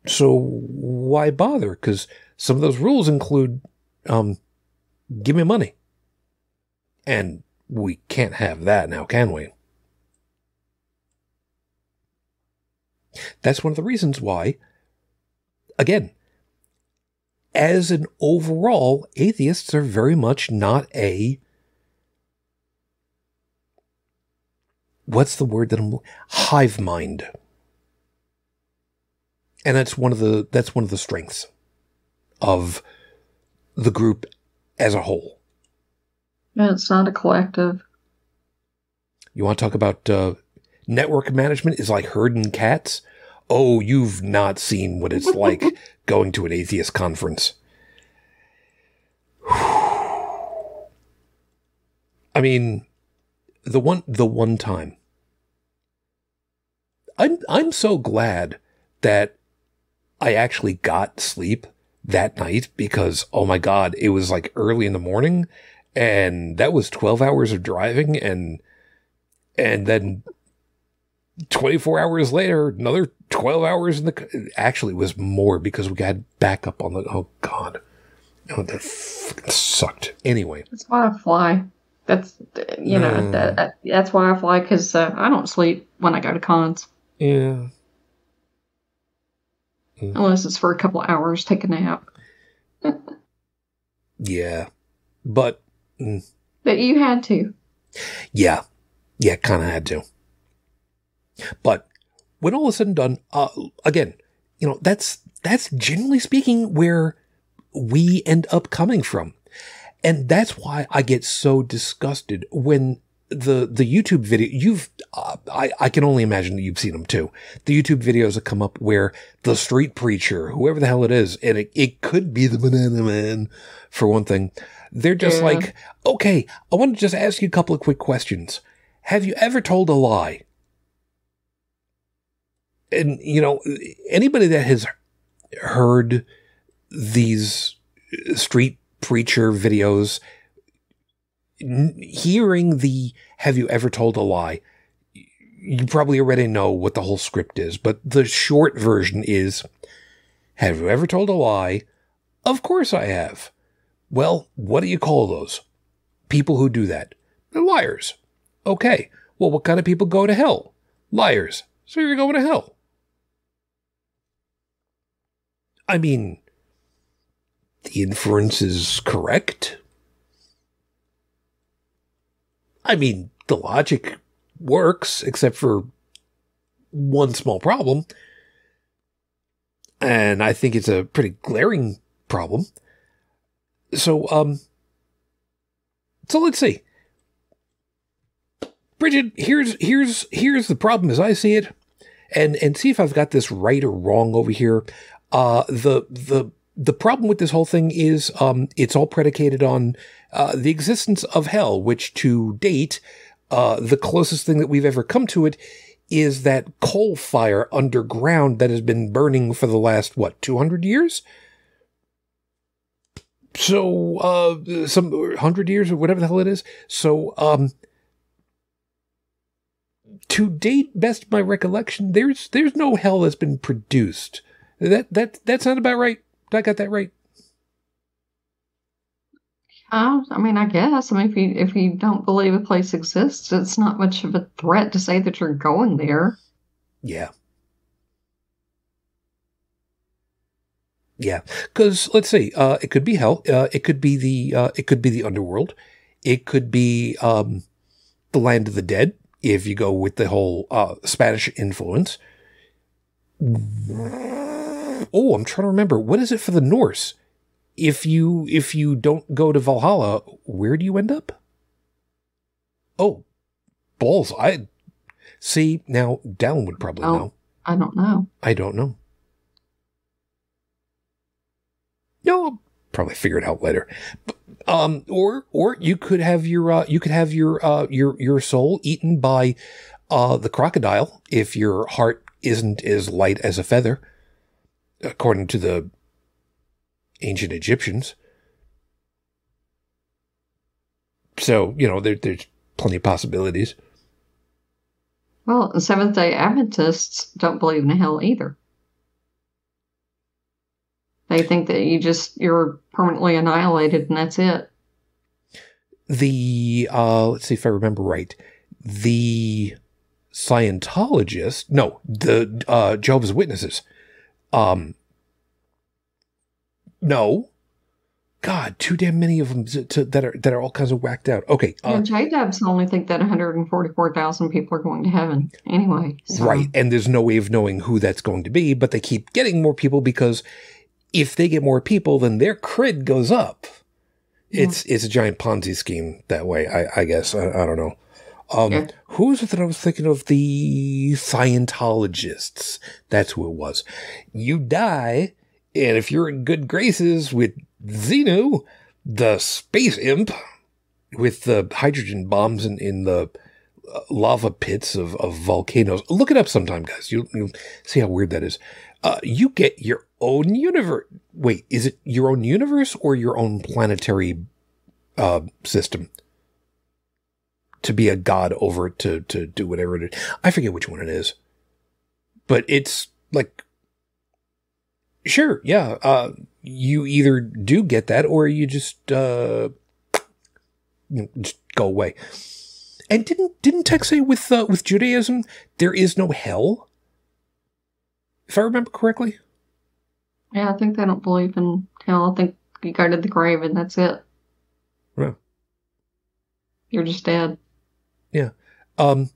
So why bother? Because some of those rules include, um, give me money. And we can't have that now, can we? That's one of the reasons why, again, as an overall, atheists are very much not a, what's the word that I'm, hive mind. And that's one of the, that's one of the strengths of the group as a whole. No, it's not a collective. You want to talk about uh, network management is like herding cats? Oh, you've not seen what it's like going to an atheist conference. I mean, the one the one time. I'm I'm so glad that I actually got sleep that night because, oh my God, it was like early in the morning. And that was twelve hours of driving, and and then twenty-four hours later, another twelve hours in the... Actually, it was more because we got back up on the... Oh, God. Oh, that fucking sucked. Anyway. That's why I fly. That's, you know, mm. that, that's why I fly, because uh, I don't sleep when I go to cons. Yeah. Mm. Unless it's for a couple of hours, take a nap. Yeah. But... Mm. But you had to. Yeah. Yeah, kind of had to. But when all is said and done, uh, again, you know, that's that's generally speaking where we end up coming from. And that's why I get so disgusted when the the YouTube video, you've, uh, I, I can only imagine that you've seen them too. The YouTube videos that come up where the street preacher, whoever the hell it is, and it, it could be the Banana Man for one thing. They're just yeah. like, okay, I want to just ask you a couple of quick questions. Have you ever told a lie? And, you know, anybody that has heard these street preacher videos, n- hearing the, have you ever told a lie? You probably already know what the whole script is, but the short version is, have you ever told a lie? Of course I have. Well, what do you call those? People who do that. They're liars. Okay. Well, what kind of people go to hell? Liars. So you're going to hell. I mean, the inference is correct. I mean, the logic works, except for one small problem. And I think it's a pretty glaring problem. So, um, so let's see. Bridget, here's, here's, here's the problem as I see it. And, and see if I've got this right or wrong over here. Uh, the, the, the problem with this whole thing is, um, it's all predicated on, uh, the existence of hell, which to date, uh, the closest thing that we've ever come to it is that coal fire underground that has been burning for the last, what, two hundred years? So, uh, some one hundred years or whatever the hell it is. So, um, to date, best of my recollection, there's, there's no hell that's been produced. That, that, that's not about right. I got that right. Uh, I mean, I guess. I mean, if you, if you don't believe a place exists, it's not much of a threat to say that you're going there. Yeah. Yeah, because let's see. Uh, it could be hell. Uh, it could be the. Uh, it could be the underworld. It could be um, the land of the dead. If you go with the whole uh, Spanish influence. Oh, I'm trying to remember. What is it for the Norse? If you if you don't go to Valhalla, where do you end up? Oh, balls! I see now. Dallin would probably oh, know. I don't know. I don't know. No, I'll probably figure it out later. Um, or, or you could have your, uh, you could have your, uh, your, your soul eaten by, uh, the crocodile if your heart isn't as light as a feather, according to the ancient Egyptians. So, you know, there, there's plenty of possibilities. Well, the Seventh-day Adventists don't believe in hell either. They think that you just, you're permanently annihilated and that's it. The, uh, let's see if I remember right. The Scientologists, no, the uh, Jehovah's Witnesses. Um, no. God, too damn many of them to, to, that are that are all kinds of whacked out. Okay. Uh, and J-Dubs only think that one hundred forty-four thousand people are going to heaven anyway. So. Right, and there's no way of knowing who that's going to be, but they keep getting more people because if they get more people, then their cred goes up. Yeah. It's it's a giant Ponzi scheme that way, I, I guess. I, I don't know. Um, yeah. Who was it that I was thinking of? The Scientologists. That's who it was. You die, and if you're in good graces with Xenu, the space imp, with the hydrogen bombs in, in the lava pits of, of volcanoes. Look it up sometime, guys. You'll, you'll see how weird that is. Uh, you get your own universe. Wait, is it your own universe or your own planetary uh, system? To be a god over it, to, to do whatever it is. I forget which one it is. But it's like, sure, yeah. Uh, you either do get that or you just, uh, you know, just go away. And didn't didn't Tech say with uh, with Judaism there is no hell? If I remember correctly. Yeah, I think they don't believe in hell. I think you go to the grave and that's it. Yeah. You're just dead. Yeah. Um,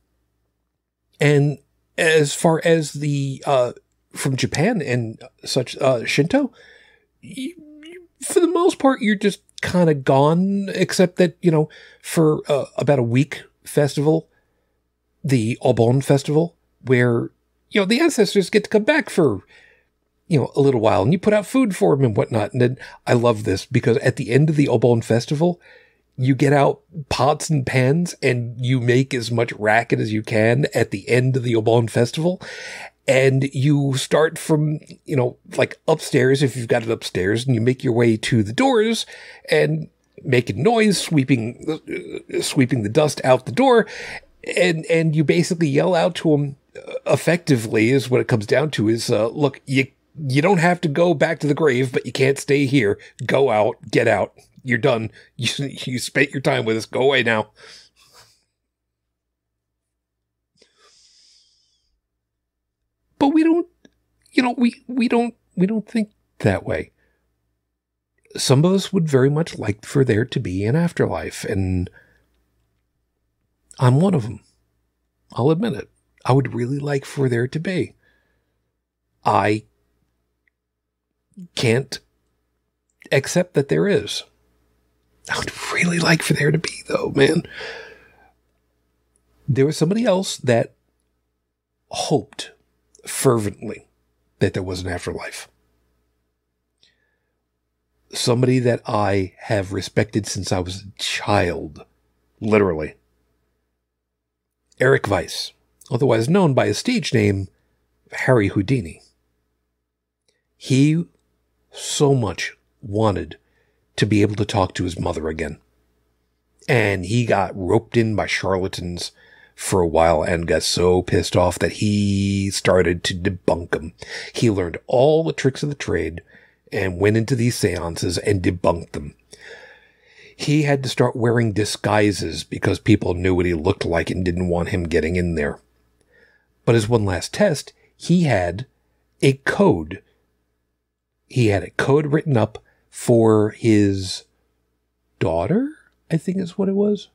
and as far as the, uh, from Japan and such, uh, Shinto, you, you, for the most part, you're just kind of gone, except that, you know, for uh, about a week festival, the Obon festival, where, you know, the ancestors get to come back for, you know, a little while, and you put out food for them and whatnot. And then I love this because at the end of the Obon festival, you get out pots and pans and you make as much racket as you can at the end of the Obon festival. And you start from, you know, like upstairs, if you've got it upstairs, and you make your way to the doors and making noise, sweeping, uh, sweeping the dust out the door. And, and you basically yell out to them. Effectively is what it comes down to is, uh, look, you, you don't have to go back to the grave, but you can't stay here. Go out, get out. You're done. You, you spent your time with us. Go away now. but we don't, you know, we, we don't, we don't think that way. Some of us would very much like for there to be an afterlife, and I'm one of them. I'll admit it. I would really like for there to be. I can't accept that there is. I would really like for there to be, though, man. There was somebody else that hoped fervently that there was an afterlife. Somebody that I have respected since I was a child, literally. Eric Weiss, otherwise known by his stage name, Harry Houdini. He so much wanted to be able to talk to his mother again. And he got roped in by charlatans for a while and got so pissed off that he started to debunk them. He learned all the tricks of the trade and went into these seances and debunked them. He had to start wearing disguises because people knew what he looked like and didn't want him getting in there. But as one last test, he had a code. He had a code written up for his daughter, I think is what it was.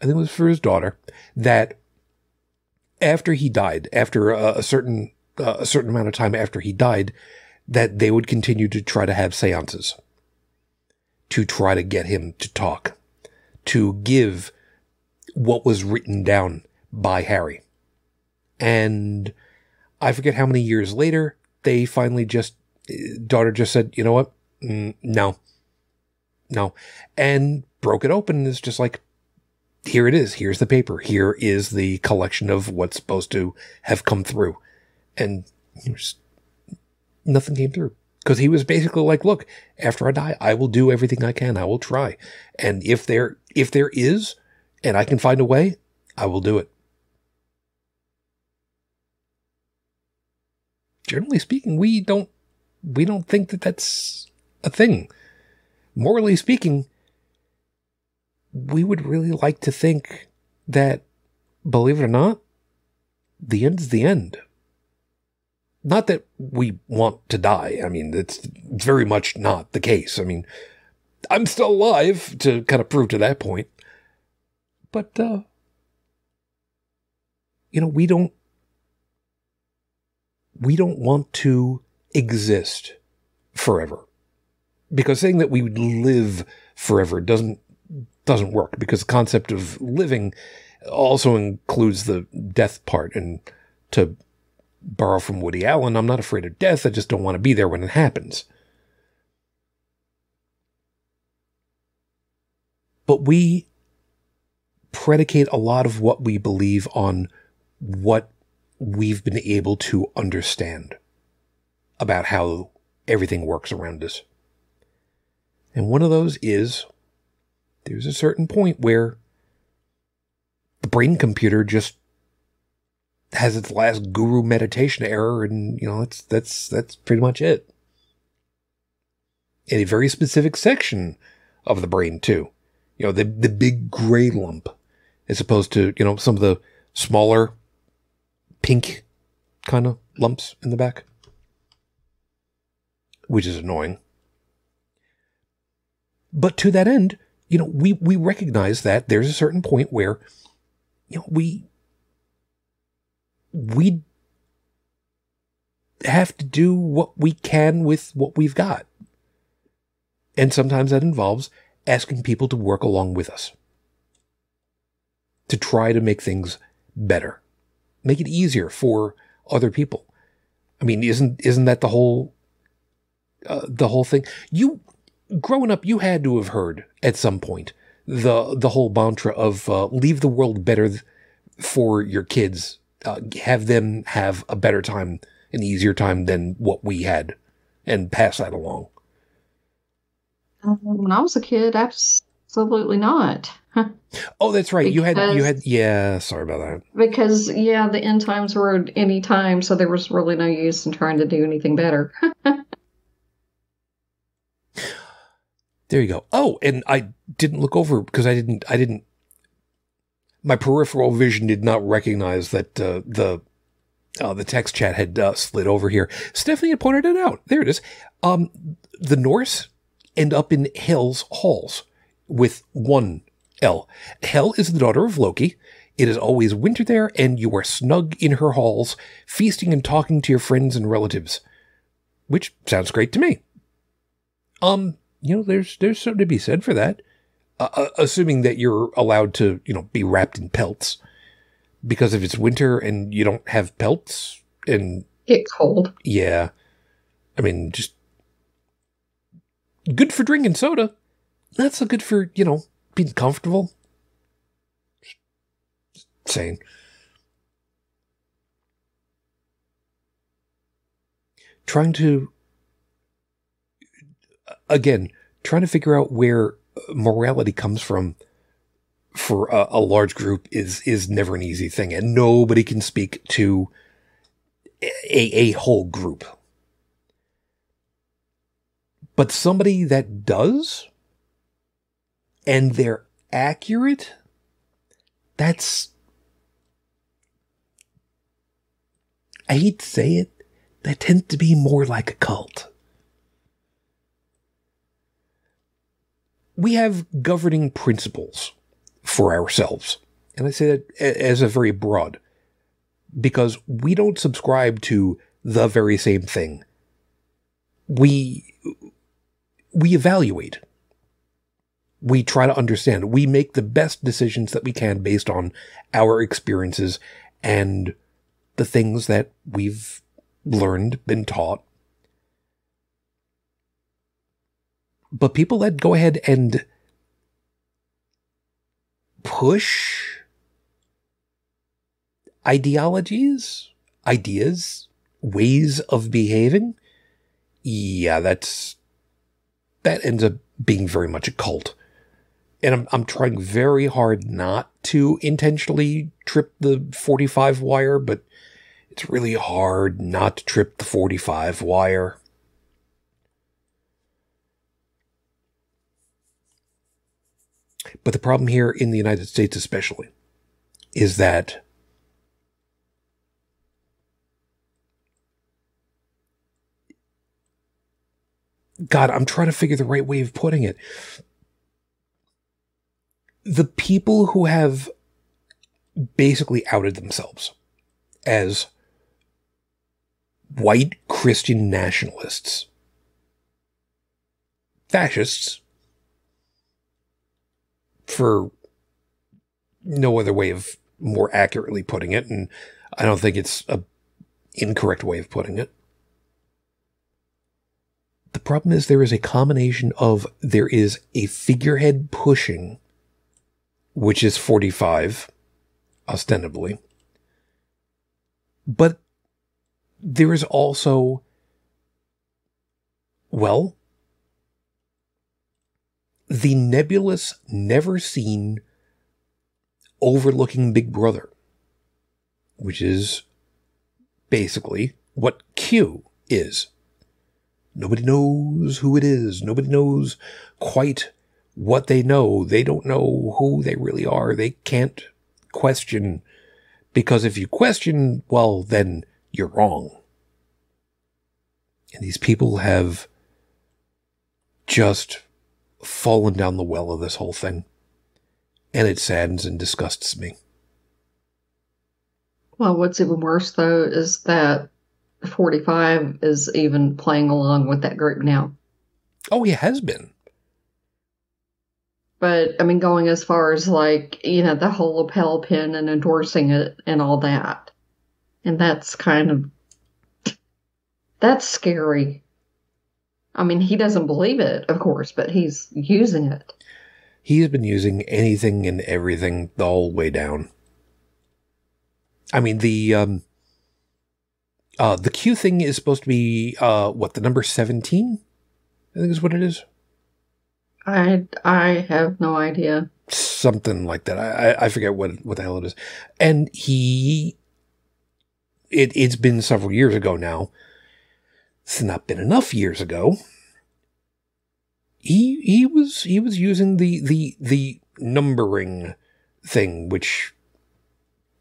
I think it was for his daughter, that after he died, after a certain, uh, a certain amount of time after he died, that they would continue to try to have seances, to try to get him to talk, to give what was written down by Harry. And I forget how many years later, they finally just, daughter just said, you know what, mm, no, no, and broke it open. It's just like, here it is. Here's the paper. Here is the collection of what's supposed to have come through. And just, nothing came through. Because he was basically like, look, after I die, I will do everything I can. I will try. And if there, if there is, and I can find a way, I will do it. Generally speaking, we don't, we don't think that that's a thing. Morally speaking, we would really like to think that, believe it or not, the end's the end. Not that we want to die. I mean, it's very much not the case. I mean, I'm still alive to kind of prove to that point. But, uh, you know, we don't, we don't want to exist forever, because saying that we would live forever doesn't, doesn't work, because the concept of living also includes the death part. And to borrow from Woody Allen, I'm not afraid of death. I just don't want to be there when it happens. But we predicate a lot of what we believe on what we've been able to understand about how everything works around us. And one of those is, there's a certain point where the brain computer just has its last guru meditation error, and, you know, it's, that's, that's pretty much it. In a very specific section of the brain, too. You know, the, the big gray lump, as opposed to, you know, some of the smaller pink kind of lumps in the back, which is annoying. But to that end, you know, we, we recognize that there's a certain point where, you know, we, we have to do what we can with what we've got. And sometimes that involves asking people to work along with us, to try to make things better, make it easier for other people. I mean, isn't, isn't that the whole, uh, the whole thing? You, growing up, you had to have heard at some point the, the whole mantra of, uh, leave the world better th- for your kids. Uh, have them have a better time, an easier time than what we had, and pass that along. Um, when I was a kid, absolutely not. Oh, that's right. Because, you had, you had, yeah, sorry about that. Because, yeah, the end times were any time, so there was really no use in trying to do anything better. There you go. Oh, and I didn't look over because I didn't, I didn't, my peripheral vision did not recognize that uh, the Oh, the text chat had uh, slid over here. Stephanie had pointed it out. There it is. Um, the Norse end up in Hell's halls with one L. Hel is the daughter of Loki. It is always winter there, and you are snug in her halls, feasting and talking to your friends and relatives. Which sounds great to me. Um, you know, there's there's something to be said for that. Uh, assuming that you're allowed to, you know, be wrapped in pelts. Because if it's winter and you don't have pelts and... get cold. Yeah. I mean, just... good for drinking soda. Not so good for, you know, being comfortable. Just saying. Trying to... Again, trying to figure out where... morality comes from for a, a large group is is never an easy thing, and nobody can speak to a, a whole group. But somebody that does, and they're accurate, that's... I hate to say it, that tends to be more like a cult. We have governing principles for ourselves. And I say that as a very broad, because we don't subscribe to the very same thing. We, we evaluate. We try to understand. We make the best decisions that we can based on our experiences and the things that we've learned, been taught. But people that go ahead and push ideologies, ideas, ways of behaving, yeah, that's, that ends up being very much a cult. And I'm, I'm trying very hard not to intentionally trip the forty-five wire, but it's really hard not to trip the forty-five wire. But the problem here in the United States especially is that God, I'm trying to figure the right way of putting it. The people who have basically outed themselves as white Christian nationalists, fascists, for no other way of more accurately putting it, and I don't think it's a incorrect way of putting it. The problem is there is a combination of there is a figurehead pushing, which is forty-five, ostensibly, but there is also, well, the nebulous, never seen, overlooking Big Brother, which is basically what Q is. Nobody knows who it is. Nobody knows quite what they know. They don't know who they really are. They can't question, because if you question, well, then you're wrong. And these people have just... fallen down the well of this whole thing. And it saddens and disgusts me. Well, what's even worse, though, is that forty-five is even playing along with that group now. Oh, he has been. But, I mean, going as far as, like, you know, the whole lapel pin and endorsing it and all that. And that's kind of... that's scary. I mean, he doesn't believe it, of course, but he's using it. He's been using anything and everything the whole way down. I mean, the um, uh, the Q thing is supposed to be, uh, what, the number seventeen? I think is what it is. I I have no idea. Something like that. I, I forget what, what the hell it is. And he... It, it's been several years ago now. It's not been enough years ago. He he was he was using the the the numbering thing, which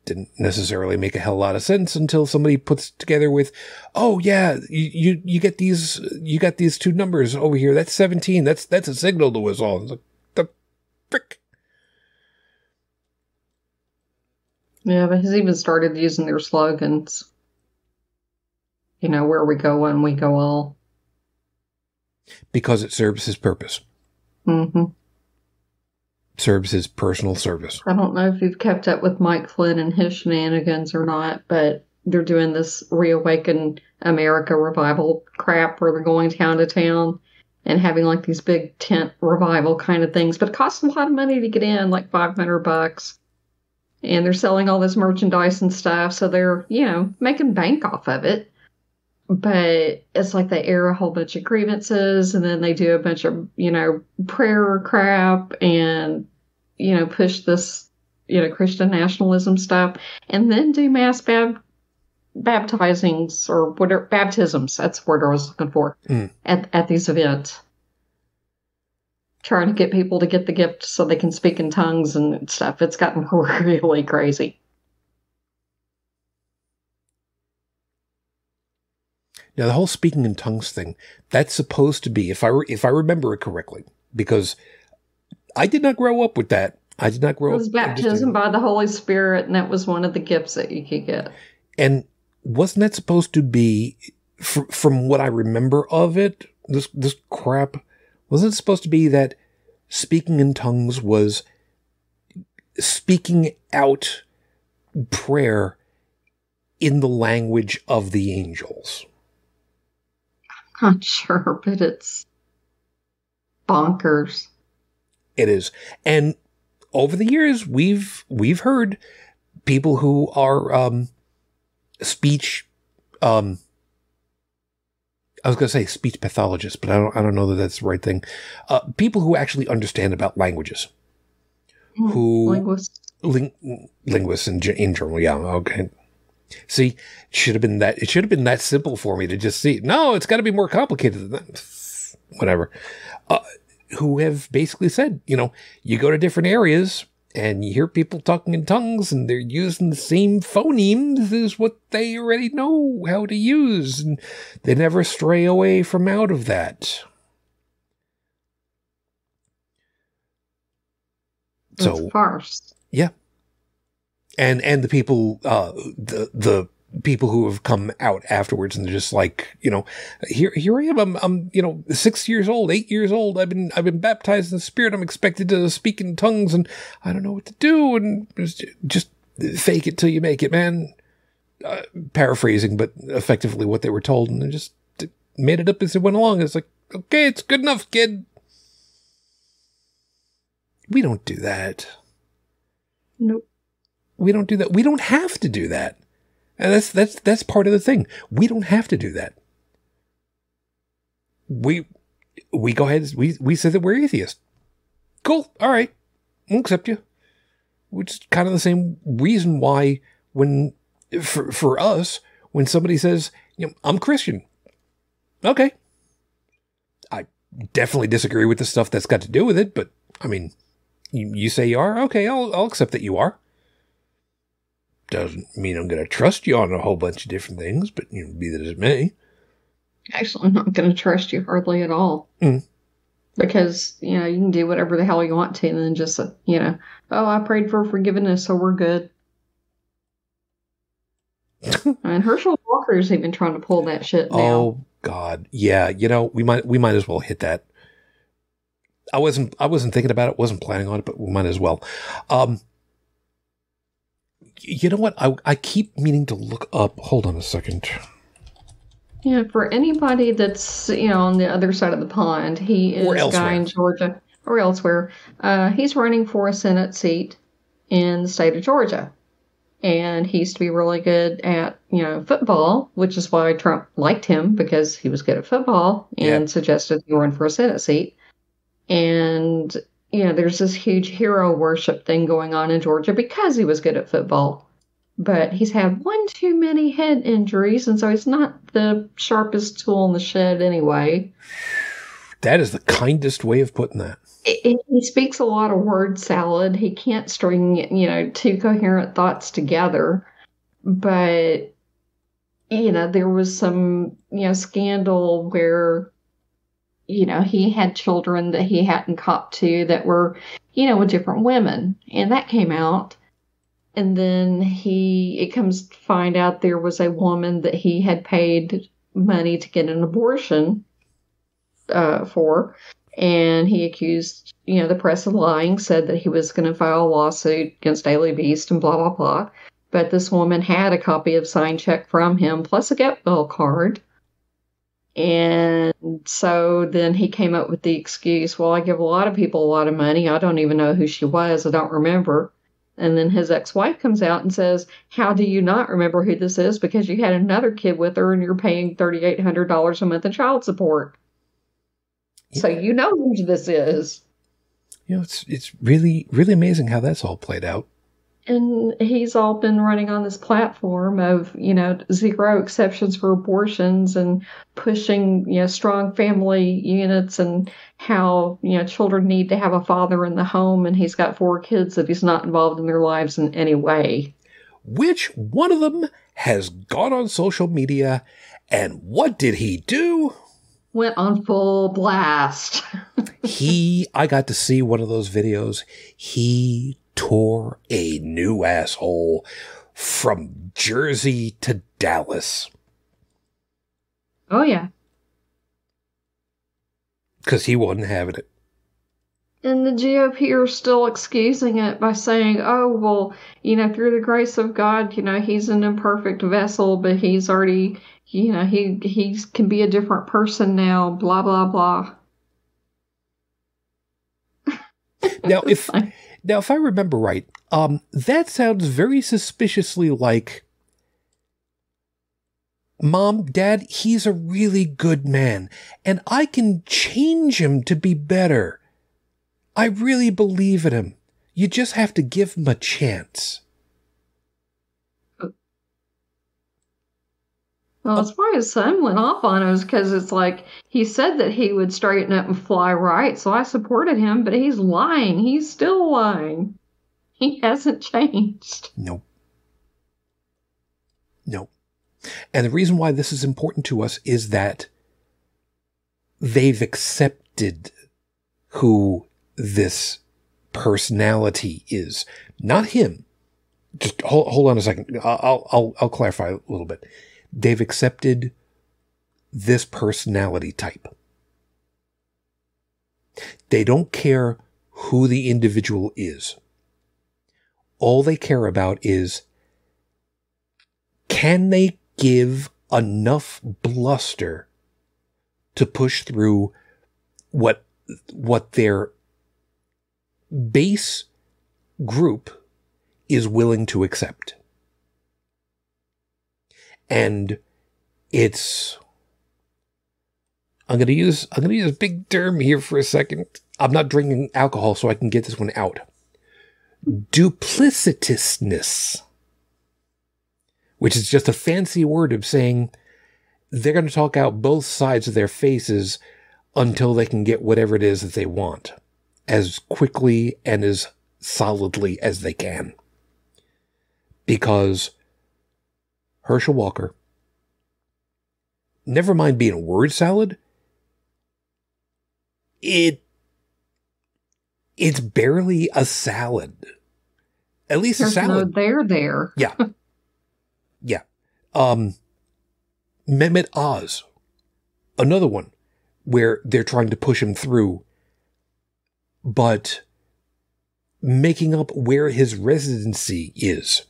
didn't necessarily make a hell lot of sense until somebody puts together with, oh yeah, you, you, you get these, you got these two numbers over here. That's seventeen. That's, that's a signal to us all. It's like, the frick. Yeah, but he's even started using their slogans. You know, where we go one, we go all. Because it serves his purpose. Mm-hmm. Serves his personal service. I don't know if you've kept up with Mike Flynn and his shenanigans or not, but they're doing this Reawaken America revival crap where they're going town to town and having like these big tent revival kind of things. But it costs a lot of money to get in, like five hundred bucks. And they're selling all this merchandise and stuff. So they're, you know, making bank off of it. But it's like they air a whole bunch of grievances and then they do a bunch of, you know, prayer crap and, you know, push this, you know, Christian nationalism stuff and then do mass bab baptizings or whatever, baptisms. That's the word I was looking for mm. at, at these events. Trying to get people to get the gift so they can speak in tongues and stuff. It's gotten really crazy. Now, the whole speaking in tongues thing, that's supposed to be, if I, re if I remember it correctly, because I did not grow up with that. I did not grow up. It was baptism by the Holy Spirit, and that was one of the gifts that you could get. And wasn't that supposed to be, fr from what I remember of it, this, this crap, wasn't it supposed to be that speaking in tongues was speaking out prayer in the language of the angels? Not sure, but it's bonkers. It is. And over the years, we've we've heard people who are um, speech. Um, I was going to say speech pathologists, but I don't. I don't know that that's the right thing. Uh, people who actually understand about languages, mm, who linguists, ling, linguists in, in German. Yeah, okay. See, it should have been that. It should have been that simple for me to just see. No, it's got to be more complicated than that. Whatever. Uh, who have basically said, you know, you go to different areas and you hear people talking in tongues, and they're using the same phonemes as what they already know how to use, and they never stray away from out of that. That's so first, yeah. And and the people, uh, the the people who have come out afterwards and they're just like, you know, here here I am. I'm I'm you know six years old, eight years old. I've been I've been baptized in the Spirit. I'm expected to speak in tongues, and I don't know what to do. And just fake it till you make it, man. Uh, paraphrasing, but effectively what they were told, and they just made it up as it went along. It's like, okay, it's good enough, kid. We don't do that. Nope. We don't do that. We don't have to do that. And that's, that's, that's part of the thing. We don't have to do that. We, we go ahead, we, we say that we're atheists. Cool. All right. We'll accept you. Which is kind of the same reason why when, for, for us, when somebody says, you know, I'm Christian. Okay. I definitely disagree with the stuff that's got to do with it, but I mean, you, you say you are. Okay. I'll, I'll accept that you are. Doesn't mean I'm going to trust you on a whole bunch of different things, but you know, be that as it may. Actually, I'm not going to trust you hardly at all. Mm. Because, you know, you can do whatever the hell you want to, and then just, you know, oh, I prayed for forgiveness, so we're good. I mean, Herschel Walker's even trying to pull that shit now. Oh, God. Yeah, you know, we might we might as well hit that. I wasn't, I wasn't thinking about it, wasn't planning on it, but we might as well. Um... You know what? I, I keep meaning to look up. Hold on a second. Yeah, for anybody that's, you know, on the other side of the pond, he is a guy in Georgia or elsewhere. Uh, he's running for a Senate seat in the state of Georgia. And he used to be really good at, you know, football, which is why Trump liked him, because he was good at football and yeah. suggested he run for a Senate seat. And... you know, there's this huge hero worship thing going on in Georgia because he was good at football. But he's had one too many head injuries, and so he's not the sharpest tool in the shed anyway. That is the kindest way of putting that. He speaks a lot of word salad. He can't string, you know, two coherent thoughts together. But, you know, there was some, you know, scandal where, you know, he had children that he hadn't copped to that were, you know, with different women. And that came out. And then he, it comes to find out there was a woman that he had paid money to get an abortion uh, for. And he accused, you know, the press of lying, said that he was going to file a lawsuit against Daily Beast and blah, blah, blah. But this woman had a copy of signed check from him, plus a get-well card. And so then he came up with the excuse, well, I give a lot of people a lot of money. I don't even know who she was. I don't remember. And then his ex-wife comes out and says, how do you not remember who this is? Because you had another kid with her and you're paying thirty-eight hundred dollars a month in child support. Yeah. So you know who this is. You know, it's it's really, really amazing how that's all played out. And he's all been running on this platform of, you know, zero exceptions for abortions and pushing, you know, strong family units and how, you know, children need to have a father in the home. And he's got four kids that he's not involved in their lives in any way. Which one of them has gone on social media? And what did he do? Went on full blast. he, I got to see one of those videos. He tore a new asshole from Jersey to Dallas. Oh, yeah. Because he wasn't having it. And the G O P are still excusing it by saying, oh, well, you know, through the grace of God, you know, he's an imperfect vessel, but he's already, you know, he, he can be a different person now, blah, blah, blah. Now, if... Now, if I remember right, um, that sounds very suspiciously like, Mom, Dad, he's a really good man, and I can change him to be better. I really believe in him. You just have to give him a chance. Well, that's why his son went off on us, because it's like he said that he would straighten up and fly right, so I supported him, but he's lying. He's still lying. He hasn't changed. Nope. Nope. And the reason why this is important to us is that they've accepted who this personality is. Not him. Just hold, hold on a second. I'll, I'll, I'll clarify a little bit. They've accepted this personality type. They don't care who the individual is. All they care about is, can they give enough bluster to push through what, what their base group is willing to accept? And it's, I'm going to use, I'm going to use a big term here for a second. I'm not drinking alcohol, so I can get this one out. Duplicitousness, which is just a fancy word of saying they're going to talk out both sides of their faces until they can get whatever it is that they want as quickly and as solidly as they can. Because Herschel Walker, never mind being a word salad, it, it's barely a salad. At least There's a salad. No there, there. Yeah. Yeah. Um, Mehmet Oz, another one where they're trying to push him through, but making up where his residency is,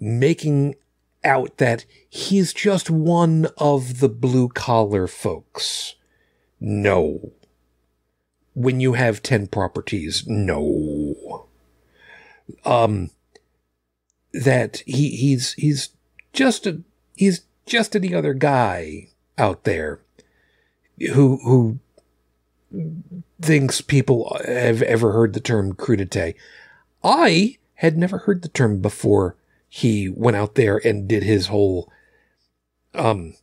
making out that he's just one of the blue-collar folks. No. When you have ten properties, no. Um, that he he's he's just a he's just any other guy out there who who thinks people have ever heard the term crudité. I had never heard the term before. He went out there and did his whole um,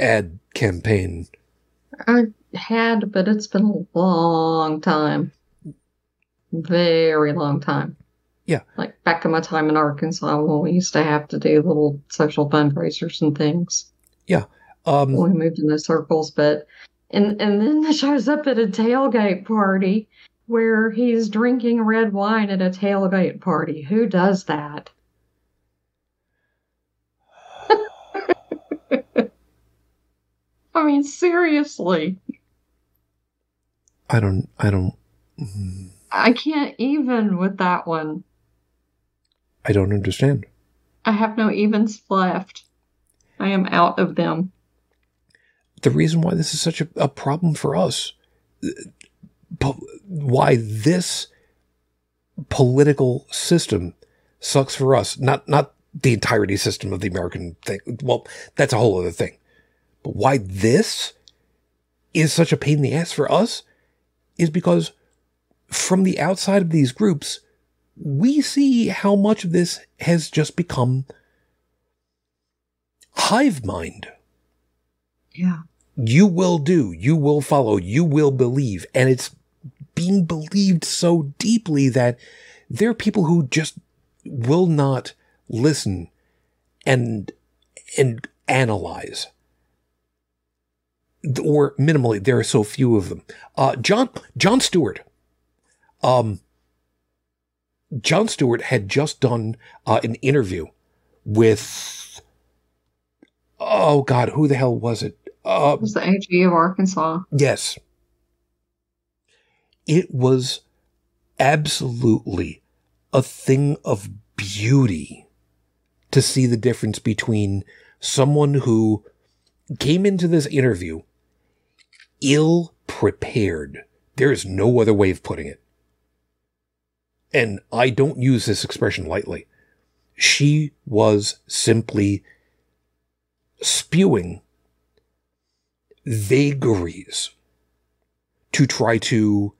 ad campaign. I had, but it's been a long time. very long time. Yeah. Like back in my time in Arkansas, when we used to have to do little social fundraisers and things. Yeah. Um, we moved in the circles, but, and, and then it shows up at a tailgate party where he's drinking red wine at a tailgate party. Who does that? I mean, seriously. I don't, I don't. Mm. I can't even with that one. I don't understand. I have no evens left. I am out of them. The reason why this is such a, a problem for us, why this political system sucks for us, not, not the entirety system of the American thing. Well, that's a whole other thing. But why this is such a pain in the ass for us is because from the outside of these groups, we see how much of this has just become hive mind. Yeah. You will do, you will follow, you will believe. And it's being believed so deeply that there are people who just will not listen and, and analyze. Or minimally, there are so few of them. Uh, John, John Stewart. Um, John Stewart had just done uh, an interview with, oh God, who the hell was it? Uh, it was the A G of Arkansas. Yes. It was absolutely a thing of beauty to see the difference between someone who came into this interview ill-prepared. There is no other way of putting it. And I don't use this expression lightly. She was simply spewing vagaries to try to,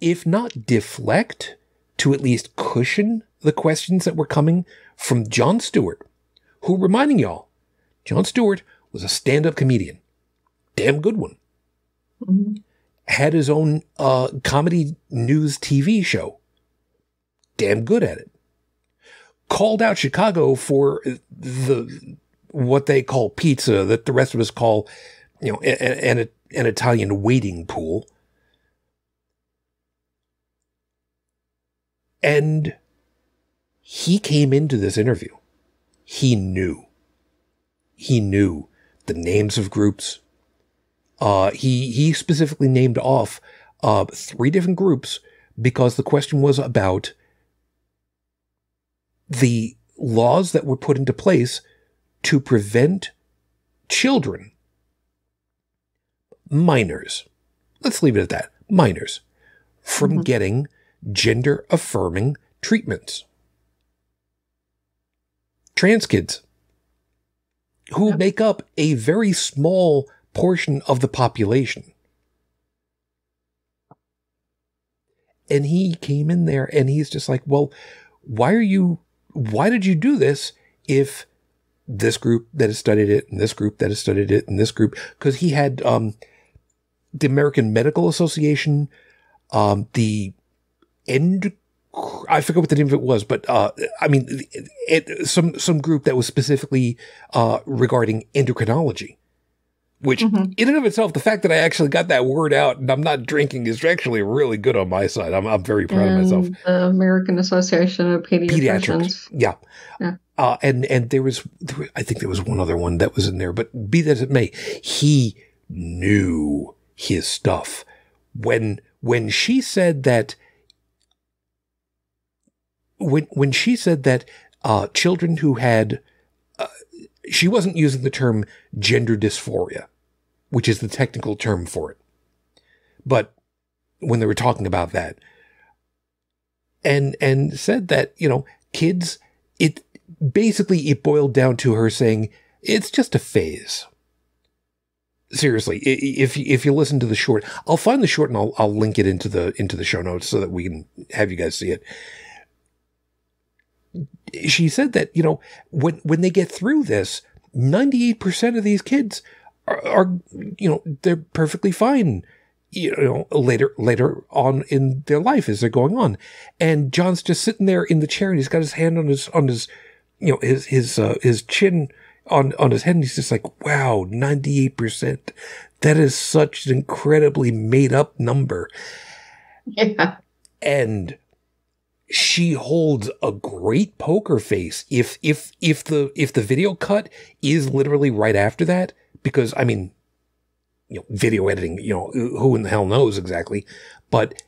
if not deflect, to at least cushion the questions that were coming from Jon Stewart, who, reminding y'all, Jon Stewart was a stand-up comedian. Damn good one. Mm-hmm. Had his own uh, comedy news T V show. Damn good at it. Called out Chicago for the what they call pizza that the rest of us call, you know, an, an, an Italian wading pool. And he came into this interview. He knew. He knew the names of groups. Uh, he he specifically named off uh, three different groups because the question was about the laws that were put into place to prevent children, minors, let's leave it at that, minors, from mm-hmm. getting gender-affirming treatments. Trans kids, who yep. make up a very small portion of the population. And he came in there and he's just like, well, why are you, why did you do this if this group that has studied it and this group that has studied it and this group, because he had um, the American Medical Association, um, the end, I forget what the name of it was, but uh, I mean, it, it, some, some group that was specifically uh, regarding endocrinology. Which, mm-hmm. in and of itself, the fact that I actually got that word out and I'm not drinking is actually really good on my side. I'm, I'm very proud and of myself. The American Association of Pediatricians. Pediatrics. Yeah. yeah. Uh, and and there was, there was, I think there was one other one that was in there, but be that as it may, he knew his stuff. When, when she said that, when, when she said that uh, children who had, uh, she wasn't using the term gender dysphoria, which is the technical term for it. But when they were talking about that and, and said that, you know, kids, it basically, it boiled down to her saying, it's just a phase. Seriously. If if you listen to the short, I'll find the short and I'll, I'll link it into the, into the show notes so that we can have you guys see it. She said that, you know, when, when they get through this, ninety-eight percent of these kids are, are, you know, they're perfectly fine. you know, later later on in their life as they're going on. And John's just sitting there in the chair, and he's got his hand on his on his you know his his uh, his chin on on his head, and he's just like, wow, ninety-eight percent. That is such an incredibly made up number. Yeah. And she holds a great poker face. If if if the if the video cut is literally right after that, because I mean, you know, video editing, you know, who in the hell knows exactly, but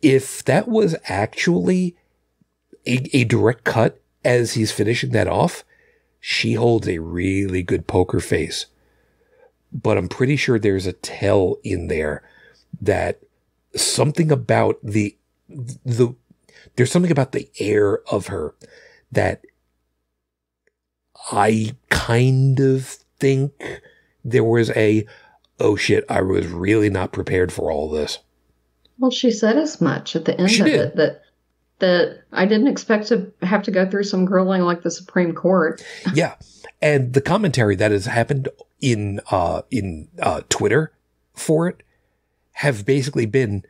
if that was actually a, a direct cut as he's finishing that off, she holds a really good poker face. But I'm pretty sure there's a tell in there that something about the the there's something about the air of her that I kind of think there was a, oh shit, I was really not prepared for all this. Well, she said as much at the end she of did. it, that that I didn't expect to have to go through some grilling like the Supreme Court. Yeah. And the commentary that has happened in uh, in uh, Twitter for it have basically been,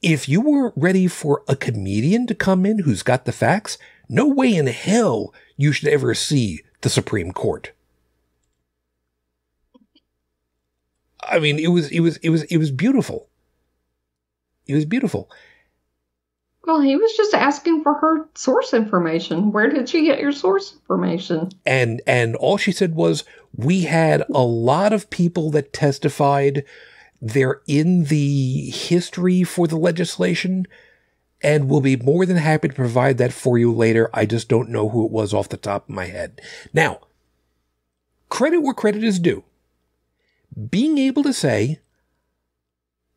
if you were ready for a comedian to come in who's got the facts, no way in hell you should ever see the Supreme Court. I mean, it was, it was, it was, it was beautiful. It was beautiful. Well, he was just asking for her source information. Where did she get your source information? And, and all she said was, we had a lot of people that testified. They're in the history for the legislation, and we'll be more than happy to provide that for you later. I just don't know who it was off the top of my head. Now, credit where credit is due. Being able to say,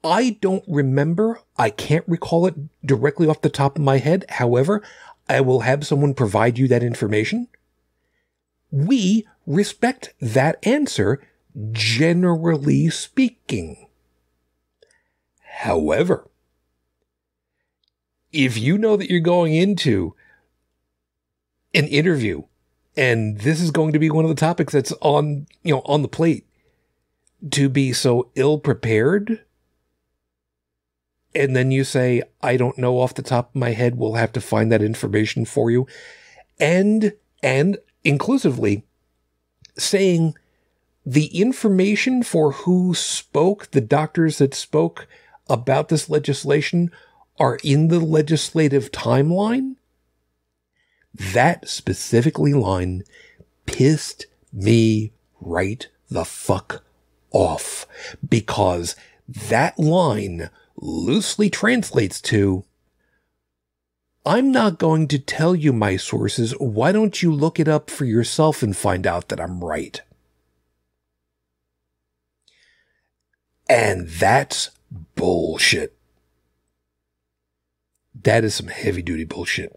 I don't remember, I can't recall it directly off the top of my head. However, I will have someone provide you that information. We respect that answer, generally speaking. However, if you know that you're going into an interview and this is going to be one of the topics that's on, you know, on the plate, to be so ill-prepared, and then you say, I don't know off the top of my head, we'll have to find that information for you. And, and inclusively saying the information for who spoke, the doctors that spoke about this legislation are in the legislative timeline. That specifically line pissed me right the fuck off. Off, because that line loosely translates to, I'm not going to tell you my sources. Why don't you look it up for yourself and find out that I'm right? And that's bullshit. That is some heavy duty bullshit.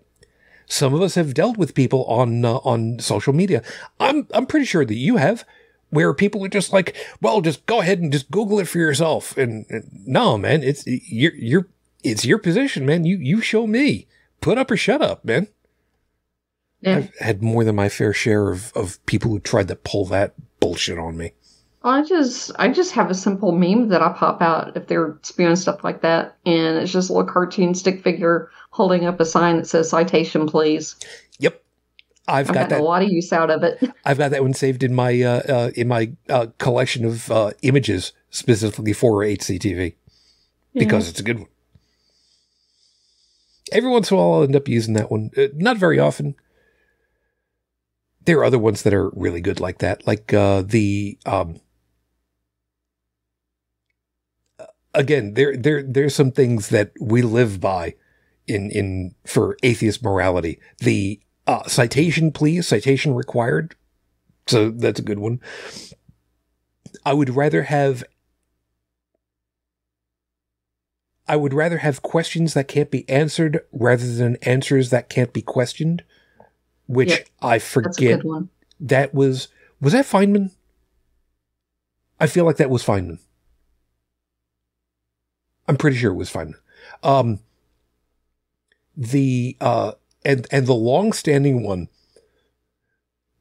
Some of us have dealt with people on uh, on social media. I'm I'm pretty sure that you have. Where people are just like, well, just go ahead and just Google it for yourself. And, and no, man, it's your, your, it's your position, man. You, you show me, put up or shut up, man. Yeah. I've had more than my fair share of, of people who tried to pull that bullshit on me. I just, I just have a simple meme that I pop out if they're spewing stuff like that. And it's just a little cartoon stick figure holding up a sign that says citation, please. Yep. I've, I've got that, a lot of use out of it. I've got that one saved in my uh, uh, in my uh, collection of uh, images specifically for H C T V, yeah, because it's a good one. Every once in a while, I'll end up using that one. Uh, not very often. There are other ones that are really good like that, like uh, the um, again. There, there, there's some things that we live by in in for atheist morality. The Uh, citation, please. Citation required. So that's a good one. I would rather have. I would rather have questions that can't be answered rather than answers that can't be questioned. Which yep. I forget. That's a good one. That was was that Feynman? I feel like that was Feynman. I'm pretty sure it was Feynman. Um, the. Uh, And and the long-standing one,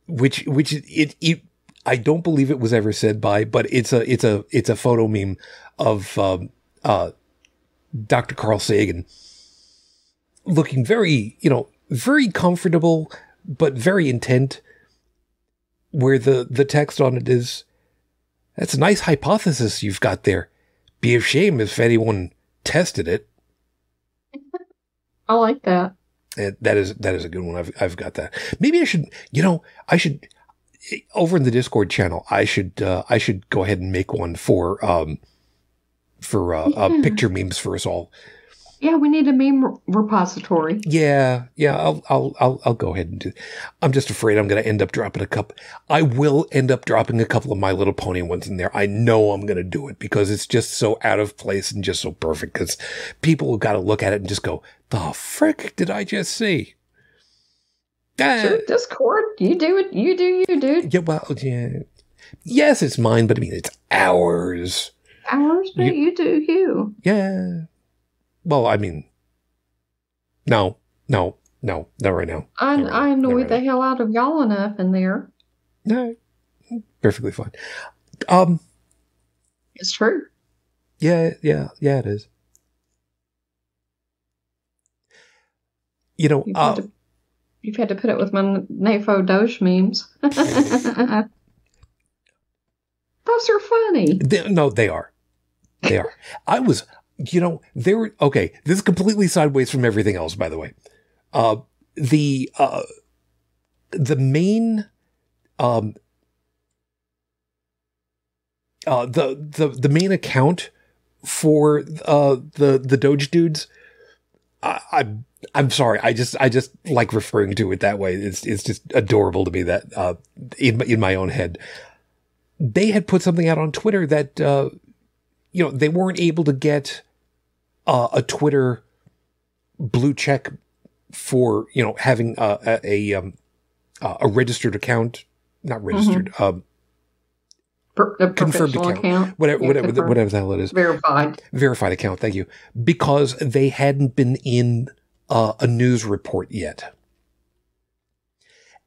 which which it, it I don't believe it was ever said by, but it's a it's a it's a photo meme of um, uh, Doctor Carl Sagan looking very, you know, very comfortable but very intent. Where the the text on it is, "That's a nice hypothesis you've got there. Be a shame if anyone tested it." I like that. And that is that is a good one. I've I've got that. Maybe I should, you know, I should. Over in the Discord channel, I should uh, I should go ahead and make one for um for uh, yeah. uh, picture memes for us all. Yeah, we need a meme repository. Yeah, yeah, I'll I'll I'll, I'll go ahead and do. I'm just afraid I'm going to end up dropping a couple. I will end up dropping a couple of My Little Pony ones in there. I know I'm going to do it because it's just so out of place and just so perfect. Because people have got to look at it and just go, "The frick did I just see?" Uh, Discord, you do it. You do you, dude. Yeah, well, yeah. Yes, it's mine, but I mean, it's ours. Ours, but you, you do you. Yeah. Well, I mean, no, no, no, not right now. I right I annoyed right the now. hell out of y'all enough in there. No, perfectly fine. Um, it's true. Yeah, yeah, yeah. It is. You know. You've uh, You've had to put it with my Nafo Doge memes. Those are funny. They, no, they are. They are. I was, you know, they were, okay, this is completely sideways from everything else, by the way. Uh, the uh, the main, um, uh, the, the, the main account for uh, the, the Doge dudes, I, I I'm sorry. I just, I just like referring to it that way. It's, it's just adorable to me that, uh, in my, in my own head, they had put something out on Twitter that, uh, you know, they weren't able to get, uh, a Twitter blue check for, you know, having, uh, a, a, um, uh, a registered account, not registered, mm-hmm. um, Per- a confirmed account, account. Whatever, yeah, whatever, confirmed. whatever the hell it is. Verified. Verified account. Thank you. Because they hadn't been in Uh, a news report yet.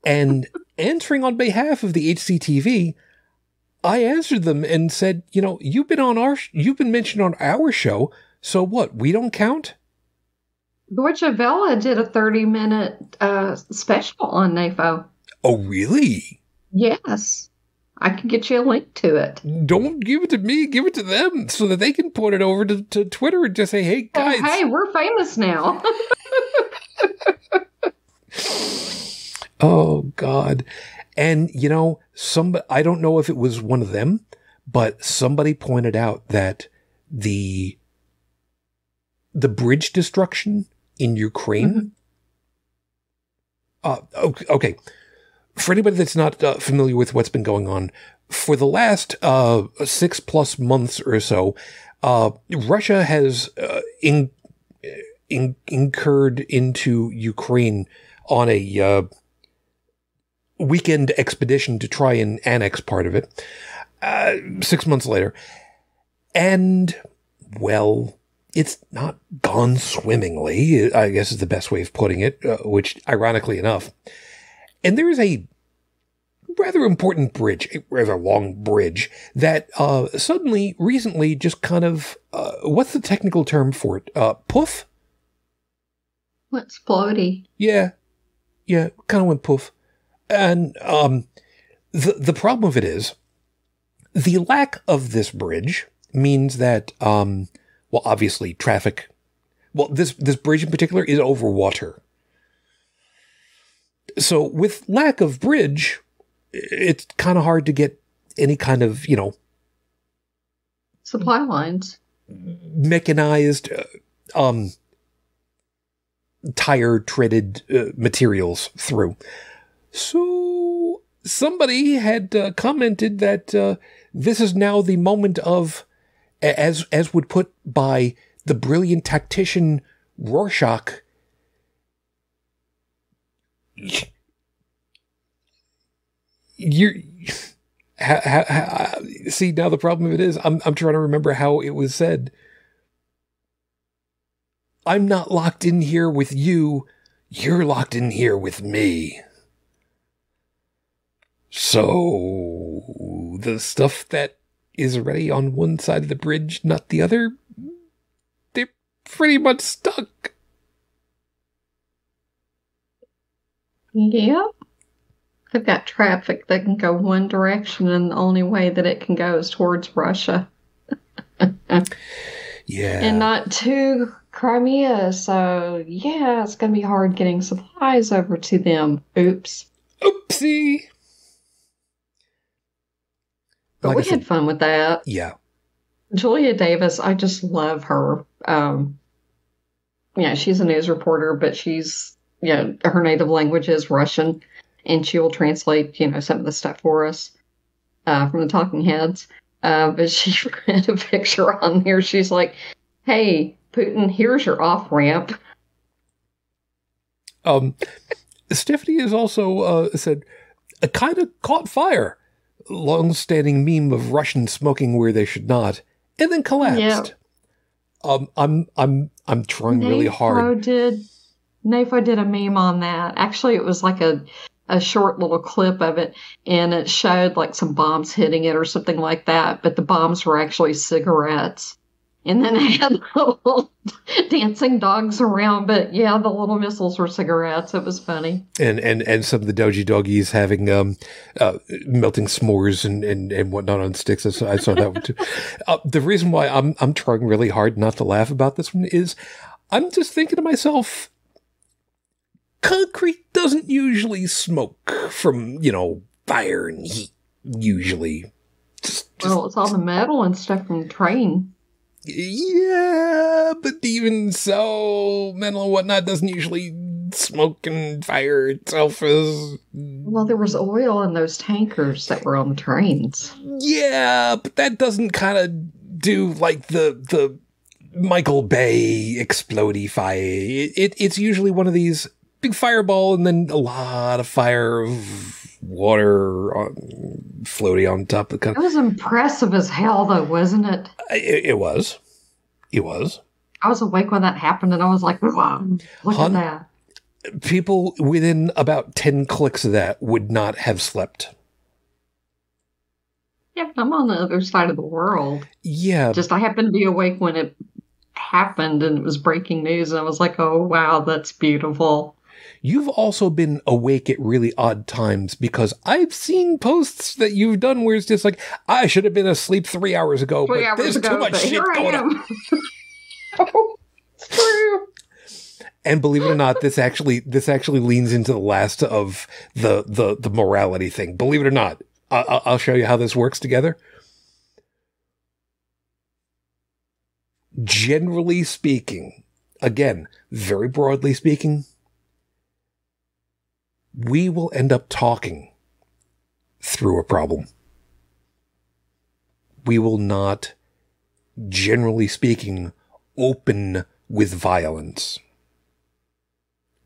And answering on behalf of the H C T V, I answered them and said, you know, you've been on our, sh- you've been mentioned on our show. So what, we don't count? Deutsche Welle did a thirty minute uh, special on N A F O. Oh, really? Yes. I can get you a link to it. Don't give it to me. Give it to them so that they can put it over to, to Twitter and just say, hey, guys. Hey, hey, we're famous now. Oh, God. And, you know, some, I don't know if it was one of them, but somebody pointed out that the the bridge destruction in Ukraine. Mm-hmm. Uh, okay. For anybody that's not uh, familiar with what's been going on, for the last uh, six plus months or so, uh, Russia has uh, in, in, incurred into Ukraine on a uh, weekend expedition to try and annex part of it uh, six months later. And, well, it's not gone swimmingly, I guess is the best way of putting it, uh, which, ironically enough, and there is a rather important bridge, a rather long bridge, that uh, suddenly, recently, just kind of, uh, what's the technical term for it? Uh, poof? What's floaty? Yeah. Yeah, kind of went poof. And um, the, the problem of it is, the lack of this bridge means that, um, well, obviously, traffic, well, this, this bridge in particular is over water. So with lack of bridge, it's kind of hard to get any kind of, you know, supply lines, mechanized, uh, um, tire treaded uh, materials through. So somebody had uh, commented that uh, this is now the moment of, as as would put by the brilliant tactician Rorschach. You're ha, ha, ha, see now the problem of it is I'm I'm trying to remember how it was said. I'm not locked in here with you, you're locked in here with me. So the stuff that is already on one side of the bridge, not the other, they're pretty much stuck. Yeah. They've got traffic that can go one direction, and the only way that it can go is towards Russia. Yeah. And not to Crimea, so yeah, it's going to be hard getting supplies over to them. Oops. Oopsie! But like we said, had fun with that. Yeah. Julia Davis, I just love her. Um, yeah, she's a news reporter, but she's, you know, her native language is Russian, and she will translate, you know, some of the stuff for us uh, from the Talking Heads. Uh, but she had a picture on there. She's like, hey, Putin, here's your off-ramp. Um, Stephanie has also uh, said, a kind of caught fire. Long-standing meme of Russians smoking where they should not, and then collapsed. Yep. Um, I'm I'm I'm trying Nafo really hard. Did, Nafo did a meme on that. Actually, it was like a, a short little clip of it, and it showed like some bombs hitting it or something like that, but the bombs were actually cigarettes. And then it had little dancing dogs around, but yeah, the little missiles were cigarettes. It was funny. And and, and some of the doji doggies having um, uh, melting s'mores and, and, and whatnot on sticks. I saw, I saw that one too. Uh, the reason why I'm I'm trying really hard not to laugh about this one is I'm just thinking to myself, concrete doesn't usually smoke from, you know, fire and heat usually. Just, just, well, it's all the metal and stuff from the train. Yeah, but even so, metal and whatnot doesn't usually smoke and fire itself as... Well, there was oil in those tankers that were on the trains. Yeah, but that doesn't kind of do like the the Michael Bay explodey fire. It, it, it's usually one of these big fireball and then a lot of fire of water on... floaty on top of the country. It was impressive as hell, though, wasn't it? It, it was. It was. I was awake when that happened, and I was like, wow, look Hun- at that. People within about ten clicks of that would not have slept. Yeah, but I'm on the other side of the world. Yeah. Just I happened to be awake when it happened, and it was breaking news, and I was like, oh, wow, that's beautiful. You've also been awake at really odd times because I've seen posts that you've done where it's just like, I should have been asleep three hours ago, three but hours there's ago, too much shit going on. Oh, it's true. And believe it or not, this actually this actually leans into the last of the the, the morality thing. Believe it or not, I, I'll show you how this works together. Generally speaking, again, very broadly speaking, we will end up talking through a problem. We will not, generally speaking, open with violence.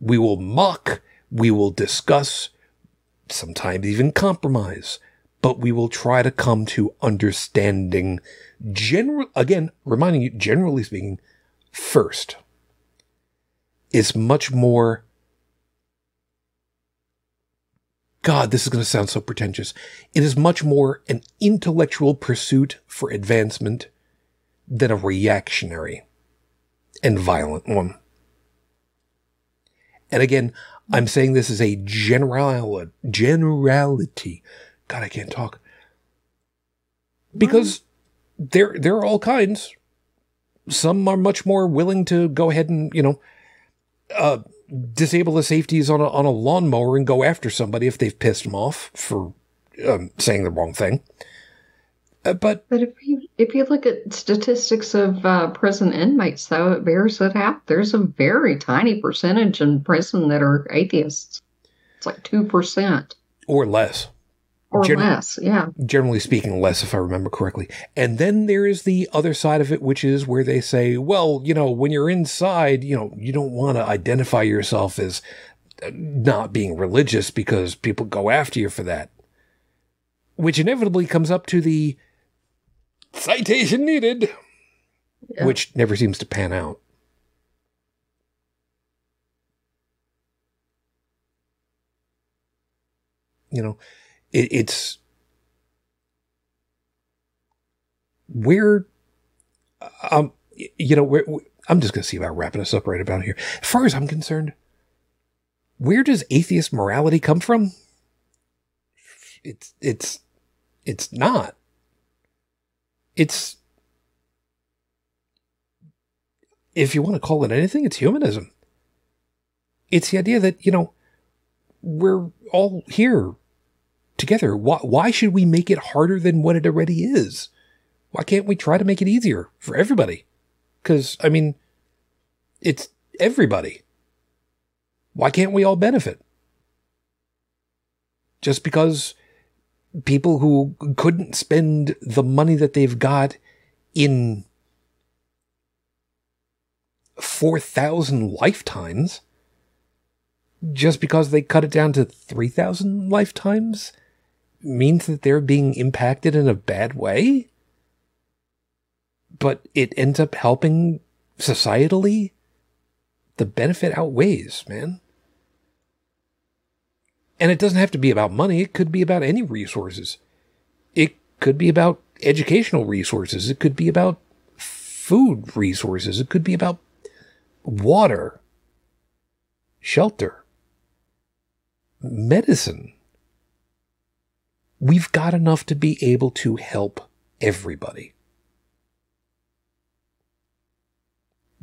We will mock, we will discuss, sometimes even compromise, but we will try to come to understanding, general, again, reminding you, generally speaking, first. It's much more... God, this is going to sound so pretentious. It is much more an intellectual pursuit for advancement than a reactionary and violent one. And again, I'm saying this is a general generality. God, I can't talk. Because there, there are all kinds. Some are much more willing to go ahead and, you know, uh, disable the safeties on a, on a lawnmower and go after somebody if they've pissed them off for um, saying the wrong thing. Uh, but but if you if you look at statistics of uh, prison inmates, though, it bears it out. There's a very tiny percentage in prison that are atheists. It's like two percent. Or less. Or Gen- less, yeah. Generally speaking, less, if I remember correctly. And then there is the other side of it, which is where they say, well, you know, when you're inside, you know, you don't want to identify yourself as not being religious because people go after you for that. Which inevitably comes up to the citation needed, yeah. Which never seems to pan out. You know... It, it's we're, um, you know, we're, I'm just going to see about wrapping us up right about here. As far as I'm concerned, where does atheist morality come from? It's, it's, it's not. It's, if you want to call it anything, it's humanism. It's the idea that, you know, we're all here together. Why, why should we make it harder than what it already is? Why can't we try to make it easier for everybody? Because, I mean, it's everybody. Why can't we all benefit? Just because people who couldn't spend the money that they've got in four thousand lifetimes, just because they cut it down to three thousand lifetimes, means that they're being impacted in a bad way? But it ends up helping societally? The benefit outweighs, man. And it doesn't have to be about money. It could be about any resources. It could be about educational resources. It could be about food resources. It could be about water, shelter, medicine. We've got enough to be able to help everybody.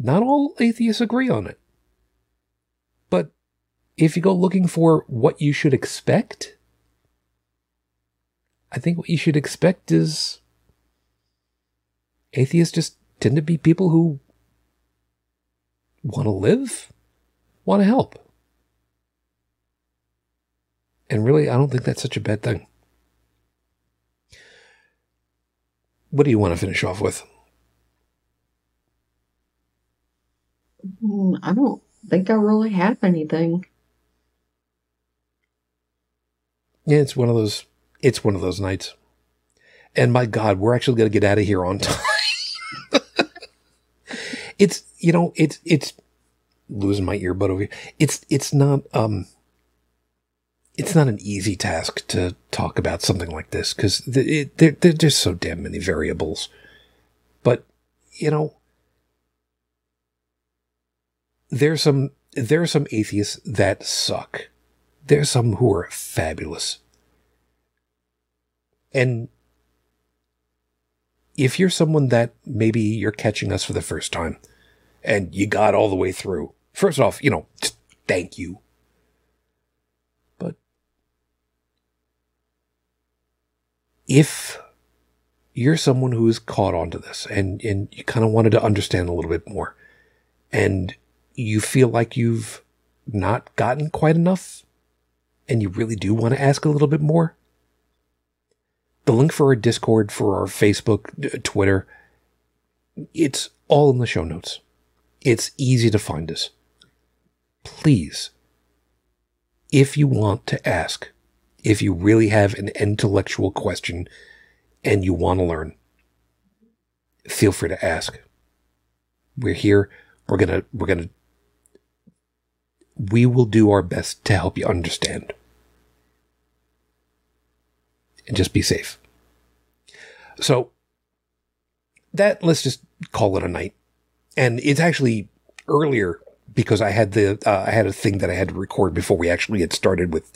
Not all atheists agree on it. But if you go looking for what you should expect, I think what you should expect is atheists just tend to be people who want to live, want to help. And really, I don't think that's such a bad thing. What do you want to finish off with? I don't think I really have anything. Yeah, it's one of those. It's one of those nights. And my God, we're actually going to get out of here on time. It's, you know, it's it's losing my earbud over here. It's it's not um. It's not an easy task to talk about something like this because there there's just so damn many variables. But you know. There's some there's some atheists that suck. There's some who are fabulous. And if you're someone that maybe you're catching us for the first time and you got all the way through, first off, you know, thank you. But if you're someone who is caught onto this and, and you kind of wanted to understand a little bit more and you feel like you've not gotten quite enough and you really do want to ask a little bit more, the link for our Discord, for our Facebook, Twitter, it's all in the show notes. It's easy to find us. Please, if you want to ask, if you really have an intellectual question and you want to learn, feel free to ask. We're here. We're going to, we're going to, we will do our best to help you understand. And just be safe. So that, let's just call it a night. And it's actually earlier because I had the, uh, I had a thing that I had to record before we actually had started with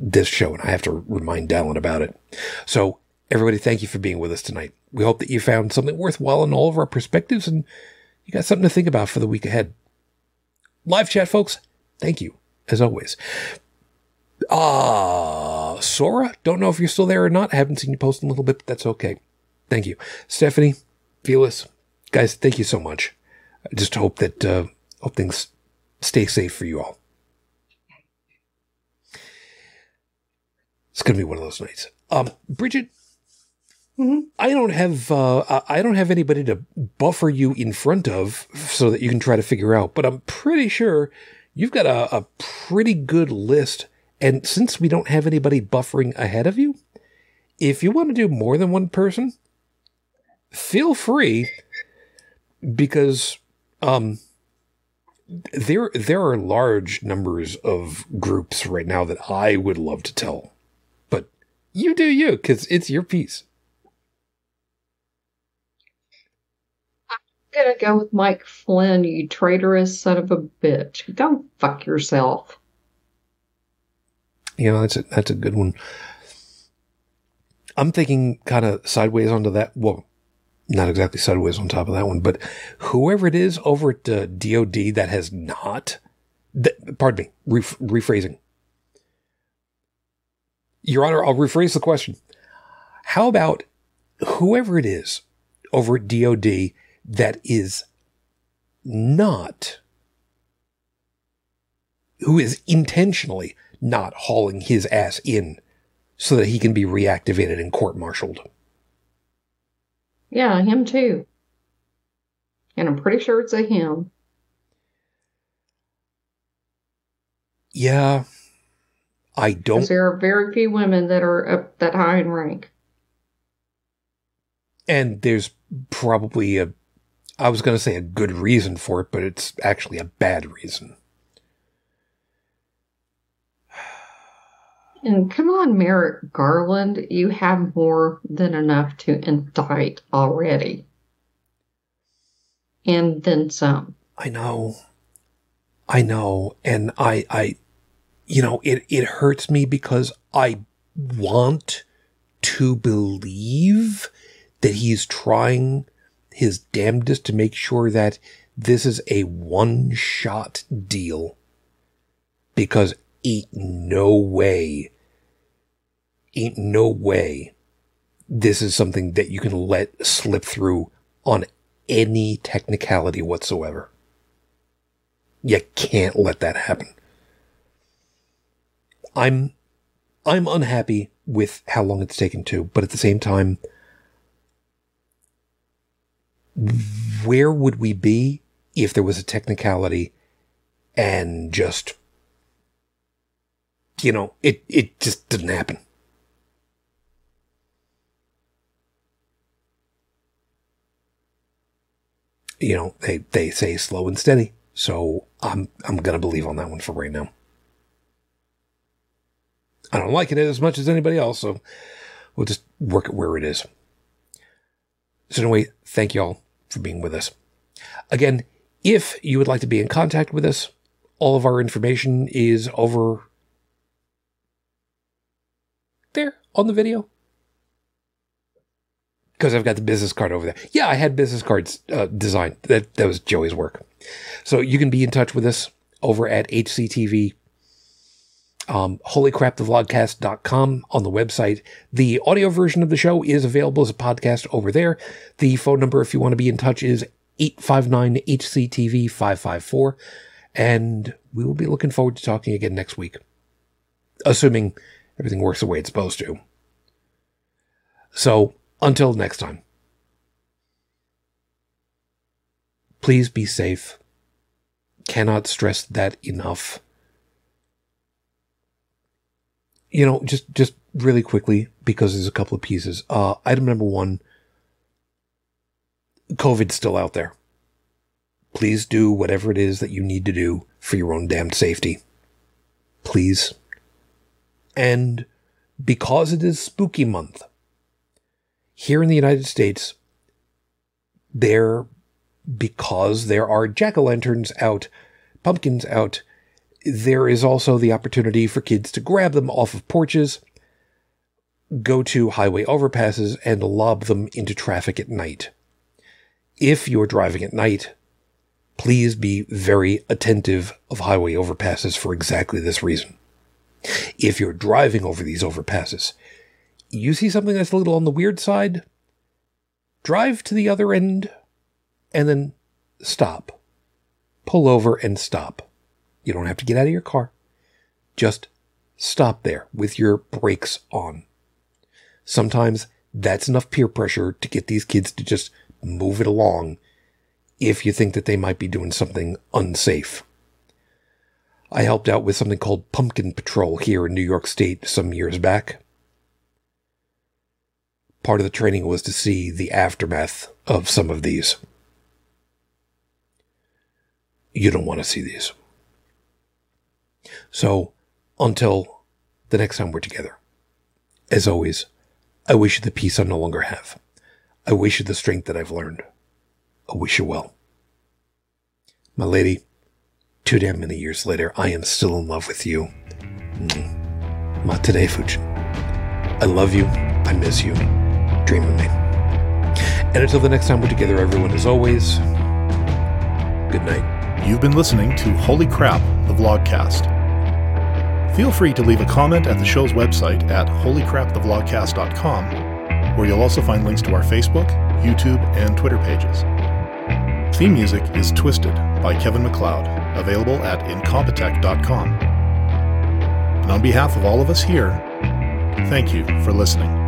this show. And I have to remind Dallin about it. So everybody, thank you for being with us tonight. We hope that you found something worthwhile in all of our perspectives, and you got something to think about for the week ahead. Live chat, folks. Thank you, as always. Ah, uh, Sora, don't know if you're still there or not. I haven't seen you post in a little bit, but that's okay. Thank you. Stephanie, Felix, guys, thank you so much. I just hope that uh, hope things stay safe for you all. It's going to be one of those nights. Um, Bridget, mm-hmm. I don't have uh, I don't have anybody to buffer you in front of so that you can try to figure out, but I'm pretty sure you've got a, a pretty good list. And since we don't have anybody buffering ahead of you, if you want to do more than one person, feel free, because um, there there are large numbers of groups right now that I would love to tell. But you do you, because it's your piece. going to go with Mike Flynn, you traitorous son of a bitch. Go fuck yourself. You know, that's a, that's a good one. I'm thinking kind of sideways onto that. Well, not exactly sideways on top of that one, but whoever it is over at uh, D O D that has not, that, pardon me, re rephrasing. Your Honor, I'll rephrase the question. How about whoever it is over at D O D that is not, who is intentionally not hauling his ass in so that he can be reactivated and court-martialed? Yeah, him too. And I'm pretty sure it's a him. Yeah. I don't... Because there are very few women that are up that high in rank. And there's probably a... I was going to say a good reason for it, but it's actually a bad reason. And come on, Merrick Garland, you have more than enough to indict already. And then some. I know. I know. And I, I you know, it, it hurts me because I want to believe that he's trying his damnedest to make sure that this is a one-shot deal. Because ain't no way... Ain't no way this is something that you can let slip through on any technicality whatsoever. You can't let that happen. I'm I'm unhappy with how long it's taken to, but at the same time, where would we be if there was a technicality and just, you know, it, it just didn't happen? You know, they, they say slow and steady. So I'm, I'm going to believe on that one for right now. I don't like it as much as anybody else, so we'll just work it where it is. So anyway, thank you all for being with us. Again, if you would like to be in contact with us, all of our information is over there on the video. Because I've got the business card over there. Yeah, I had business cards uh, designed. That that was Joey's work. So you can be in touch with us over at H C T V. Um, Holy Crap the Vlogcast dot com on the website. The audio version of the show is available as a podcast over there. The phone number, if you want to be in touch, is eight five nine H C T V five five four. And we will be looking forward to talking again next week. Assuming everything works the way it's supposed to. So... until next time, please be safe. Cannot stress that enough. You know, just, just really quickly, because there's a couple of pieces. Uh, item number one, COVID's still out there. Please do whatever it is that you need to do for your own damned safety. Please. And because it is spooky month, here in the United States, there, because there are jack-o'-lanterns out, pumpkins out, there is also the opportunity for kids to grab them off of porches, go to highway overpasses, and lob them into traffic at night. If you're driving at night, please be very attentive of highway overpasses for exactly this reason. If you're driving over these overpasses, you see something that's a little on the weird side, drive to the other end, and then stop. Pull over and stop. You don't have to get out of your car. Just stop there with your brakes on. Sometimes that's enough peer pressure to get these kids to just move it along if you think that they might be doing something unsafe. I helped out with something called Pumpkin Patrol here in New York State some years back. Part of the training was to see the aftermath of some of these. You don't want to see these. So, until the next time we're together, as always, I wish you the peace I no longer have. I wish you the strength that I've learned. I wish you well. My lady, too damn many years later, I am still in love with you. Ma today, Fuji. I love you. I miss you. Dream of me. And until the next time we're together, everyone, as always, good night. You've been listening to Holy Crap, the Vlogcast. Feel free to leave a comment at the show's website at holy crap the vlogcast dot com, where you'll also find links to our Facebook, YouTube, and Twitter pages. Theme music is Twisted by Kevin MacLeod, available at incompetech dot com. And on behalf of all of us here, thank you for listening.